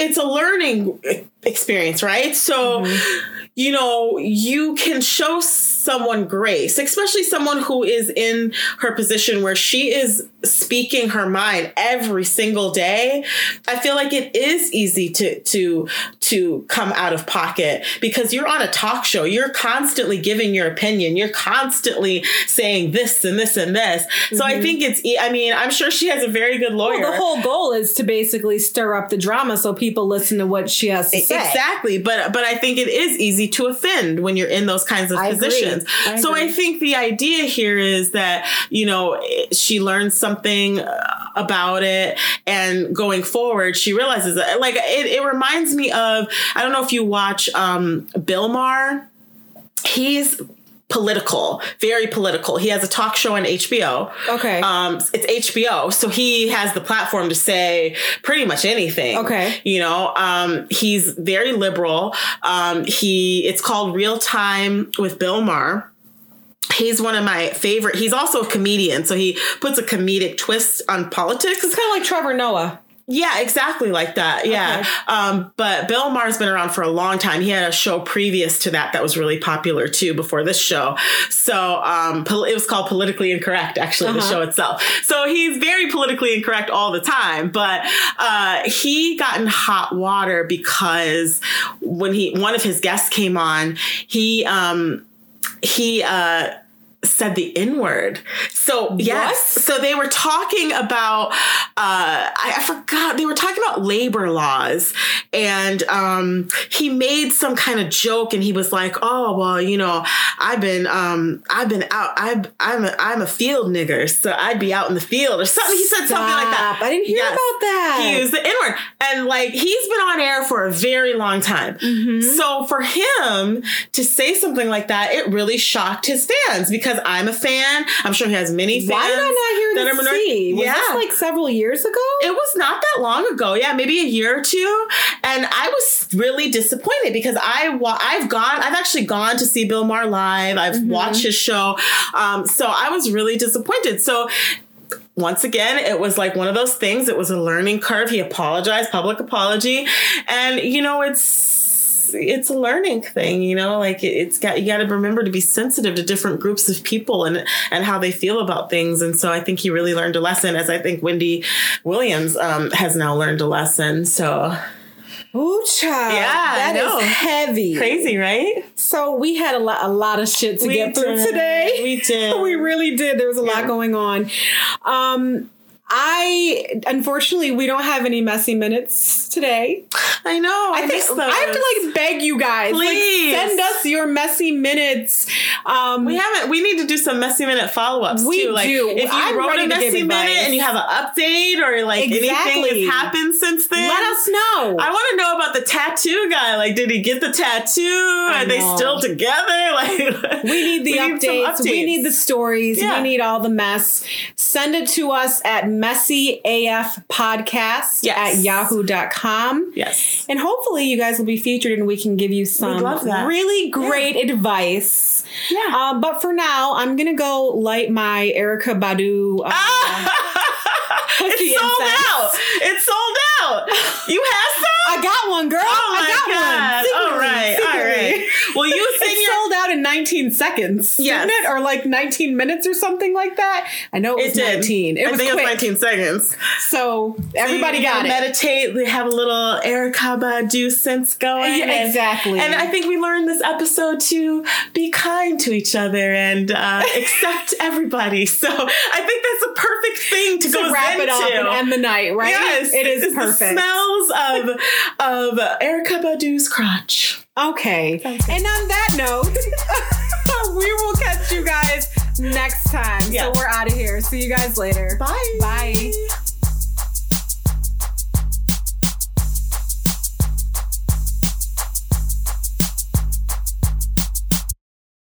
It's a learning experience, right? So, mm-hmm. you know, you can show someone grace, especially someone who is in her position where she is speaking her mind every single day. I feel like it is easy to to to come out of pocket because you're on a talk show. You're constantly giving your opinion. You're constantly saying this and this and this. So mm-hmm. I think it's, I mean, I'm sure she has a very good lawyer. Well, the whole goal is to basically stir up the drama so people listen to what she has to say. Exactly. But but I think it is easy to offend when you're in those kinds of I positions. Agree. I so agree. I think the idea here is that, you know, she learns something about it, and going forward, she realizes that. Like, it, it reminds me of, I don't know if you watch um, Bill Maher. He's political, very political. He has a talk show on H B O. Okay. Um, it's H B O. So he has the platform to say pretty much anything. Okay. You know, um, he's very liberal. Um, he, it's called Real Time with Bill Maher. He's one of my favorite. He's also a comedian. So he puts a comedic twist on politics. It's kind of like Trevor Noah. Yeah, exactly like that. Yeah. Okay. Um, but Bill Maher's been around for a long time. He had a show previous to that that was really popular, too, before this show. So um, pol- it was called Politically Incorrect, actually, uh-huh. the show itself. So he's very politically incorrect all the time. But uh, he got in hot water because when he one of his guests came on, he um, he uh, said the N-word. So, yes. What? So they were talking about, uh, I, I forgot, they were talking about labor laws, and um, he made some kind of joke, and he was like, oh, well, you know, I've been, um, I've been out, I've, I'm a, I'm a field nigger, so I'd be out in the field or something. He said Stop. something like that. I didn't hear yes. about that. He used the N-word. And like, he's been on air for a very long time. Mm-hmm. So for him to say something like that, it really shocked his fans, because I'm a fan. I'm sure he has many fans. Why did I not hear this? Minor- was yeah. this like several years ago? It was not that long ago. Yeah, maybe a year or two. And I was really disappointed because I wa- I've gone. I've actually gone to see Bill Maher live. I've mm-hmm. watched his show. Um, so I was really disappointed. So. Once again, it was like one of those things. It was a learning curve. He apologized, public apology. And, you know, it's it's a learning thing, you know, like it, it's got, you got to remember to be sensitive to different groups of people and, and how they feel about things. And so I think he really learned a lesson, as I think Wendy Williams um, has now learned a lesson. So. Ooh, child. Yeah, that is heavy. Crazy, right? So we had a lot, a lot of shit to we get did. through today. We did. We really did. There was a yeah. lot going on. Um, I, unfortunately, we don't have any messy minutes today. I know. I, I think I have to like beg you guys. Please. Like, send us your messy minutes. Um, we haven't, we need to do some messy minute follow-ups we too. Like, do. If you I'm wrote a messy minute and you have an update or like exactly. anything that's happened since then, let us know. I want to know about the tattoo guy. Like, did he get the tattoo? I Are know. They still together? Like, we need the we updates. Need we need the stories. Yeah. We need all the mess. Send it to us at messyafpodcast yes. at yahoo dot com. Yes. And hopefully you guys will be featured and we can give you some really great yeah. advice. Yeah. Uh, but for now, I'm going to go light my Erykah Badu. Uh, it's sold incense. Out. It's sold out. You have some? I got one, girl. Oh, I got God. One. Secretly, all right. Secretly. All right. Well, you sing your... sold out in nineteen seconds. Yes. It? Or like nineteen minutes or something like that. I know it was it nineteen. It I was think quick. It was nineteen seconds. So everybody so you got it. Meditate. We have a little Erykah Badu sense going. Yeah, exactly. And, and I think we learned this episode to be kind to each other and uh, accept everybody. So I think that's a perfect thing to, to go wrap into. It up and end the night, right? Yes. It is it's perfect. The smells of, of Erykah Badu's crotch. Okay. And on that note, we will catch you guys next time. Yeah. So we're out of here. See you guys later. Bye. Bye.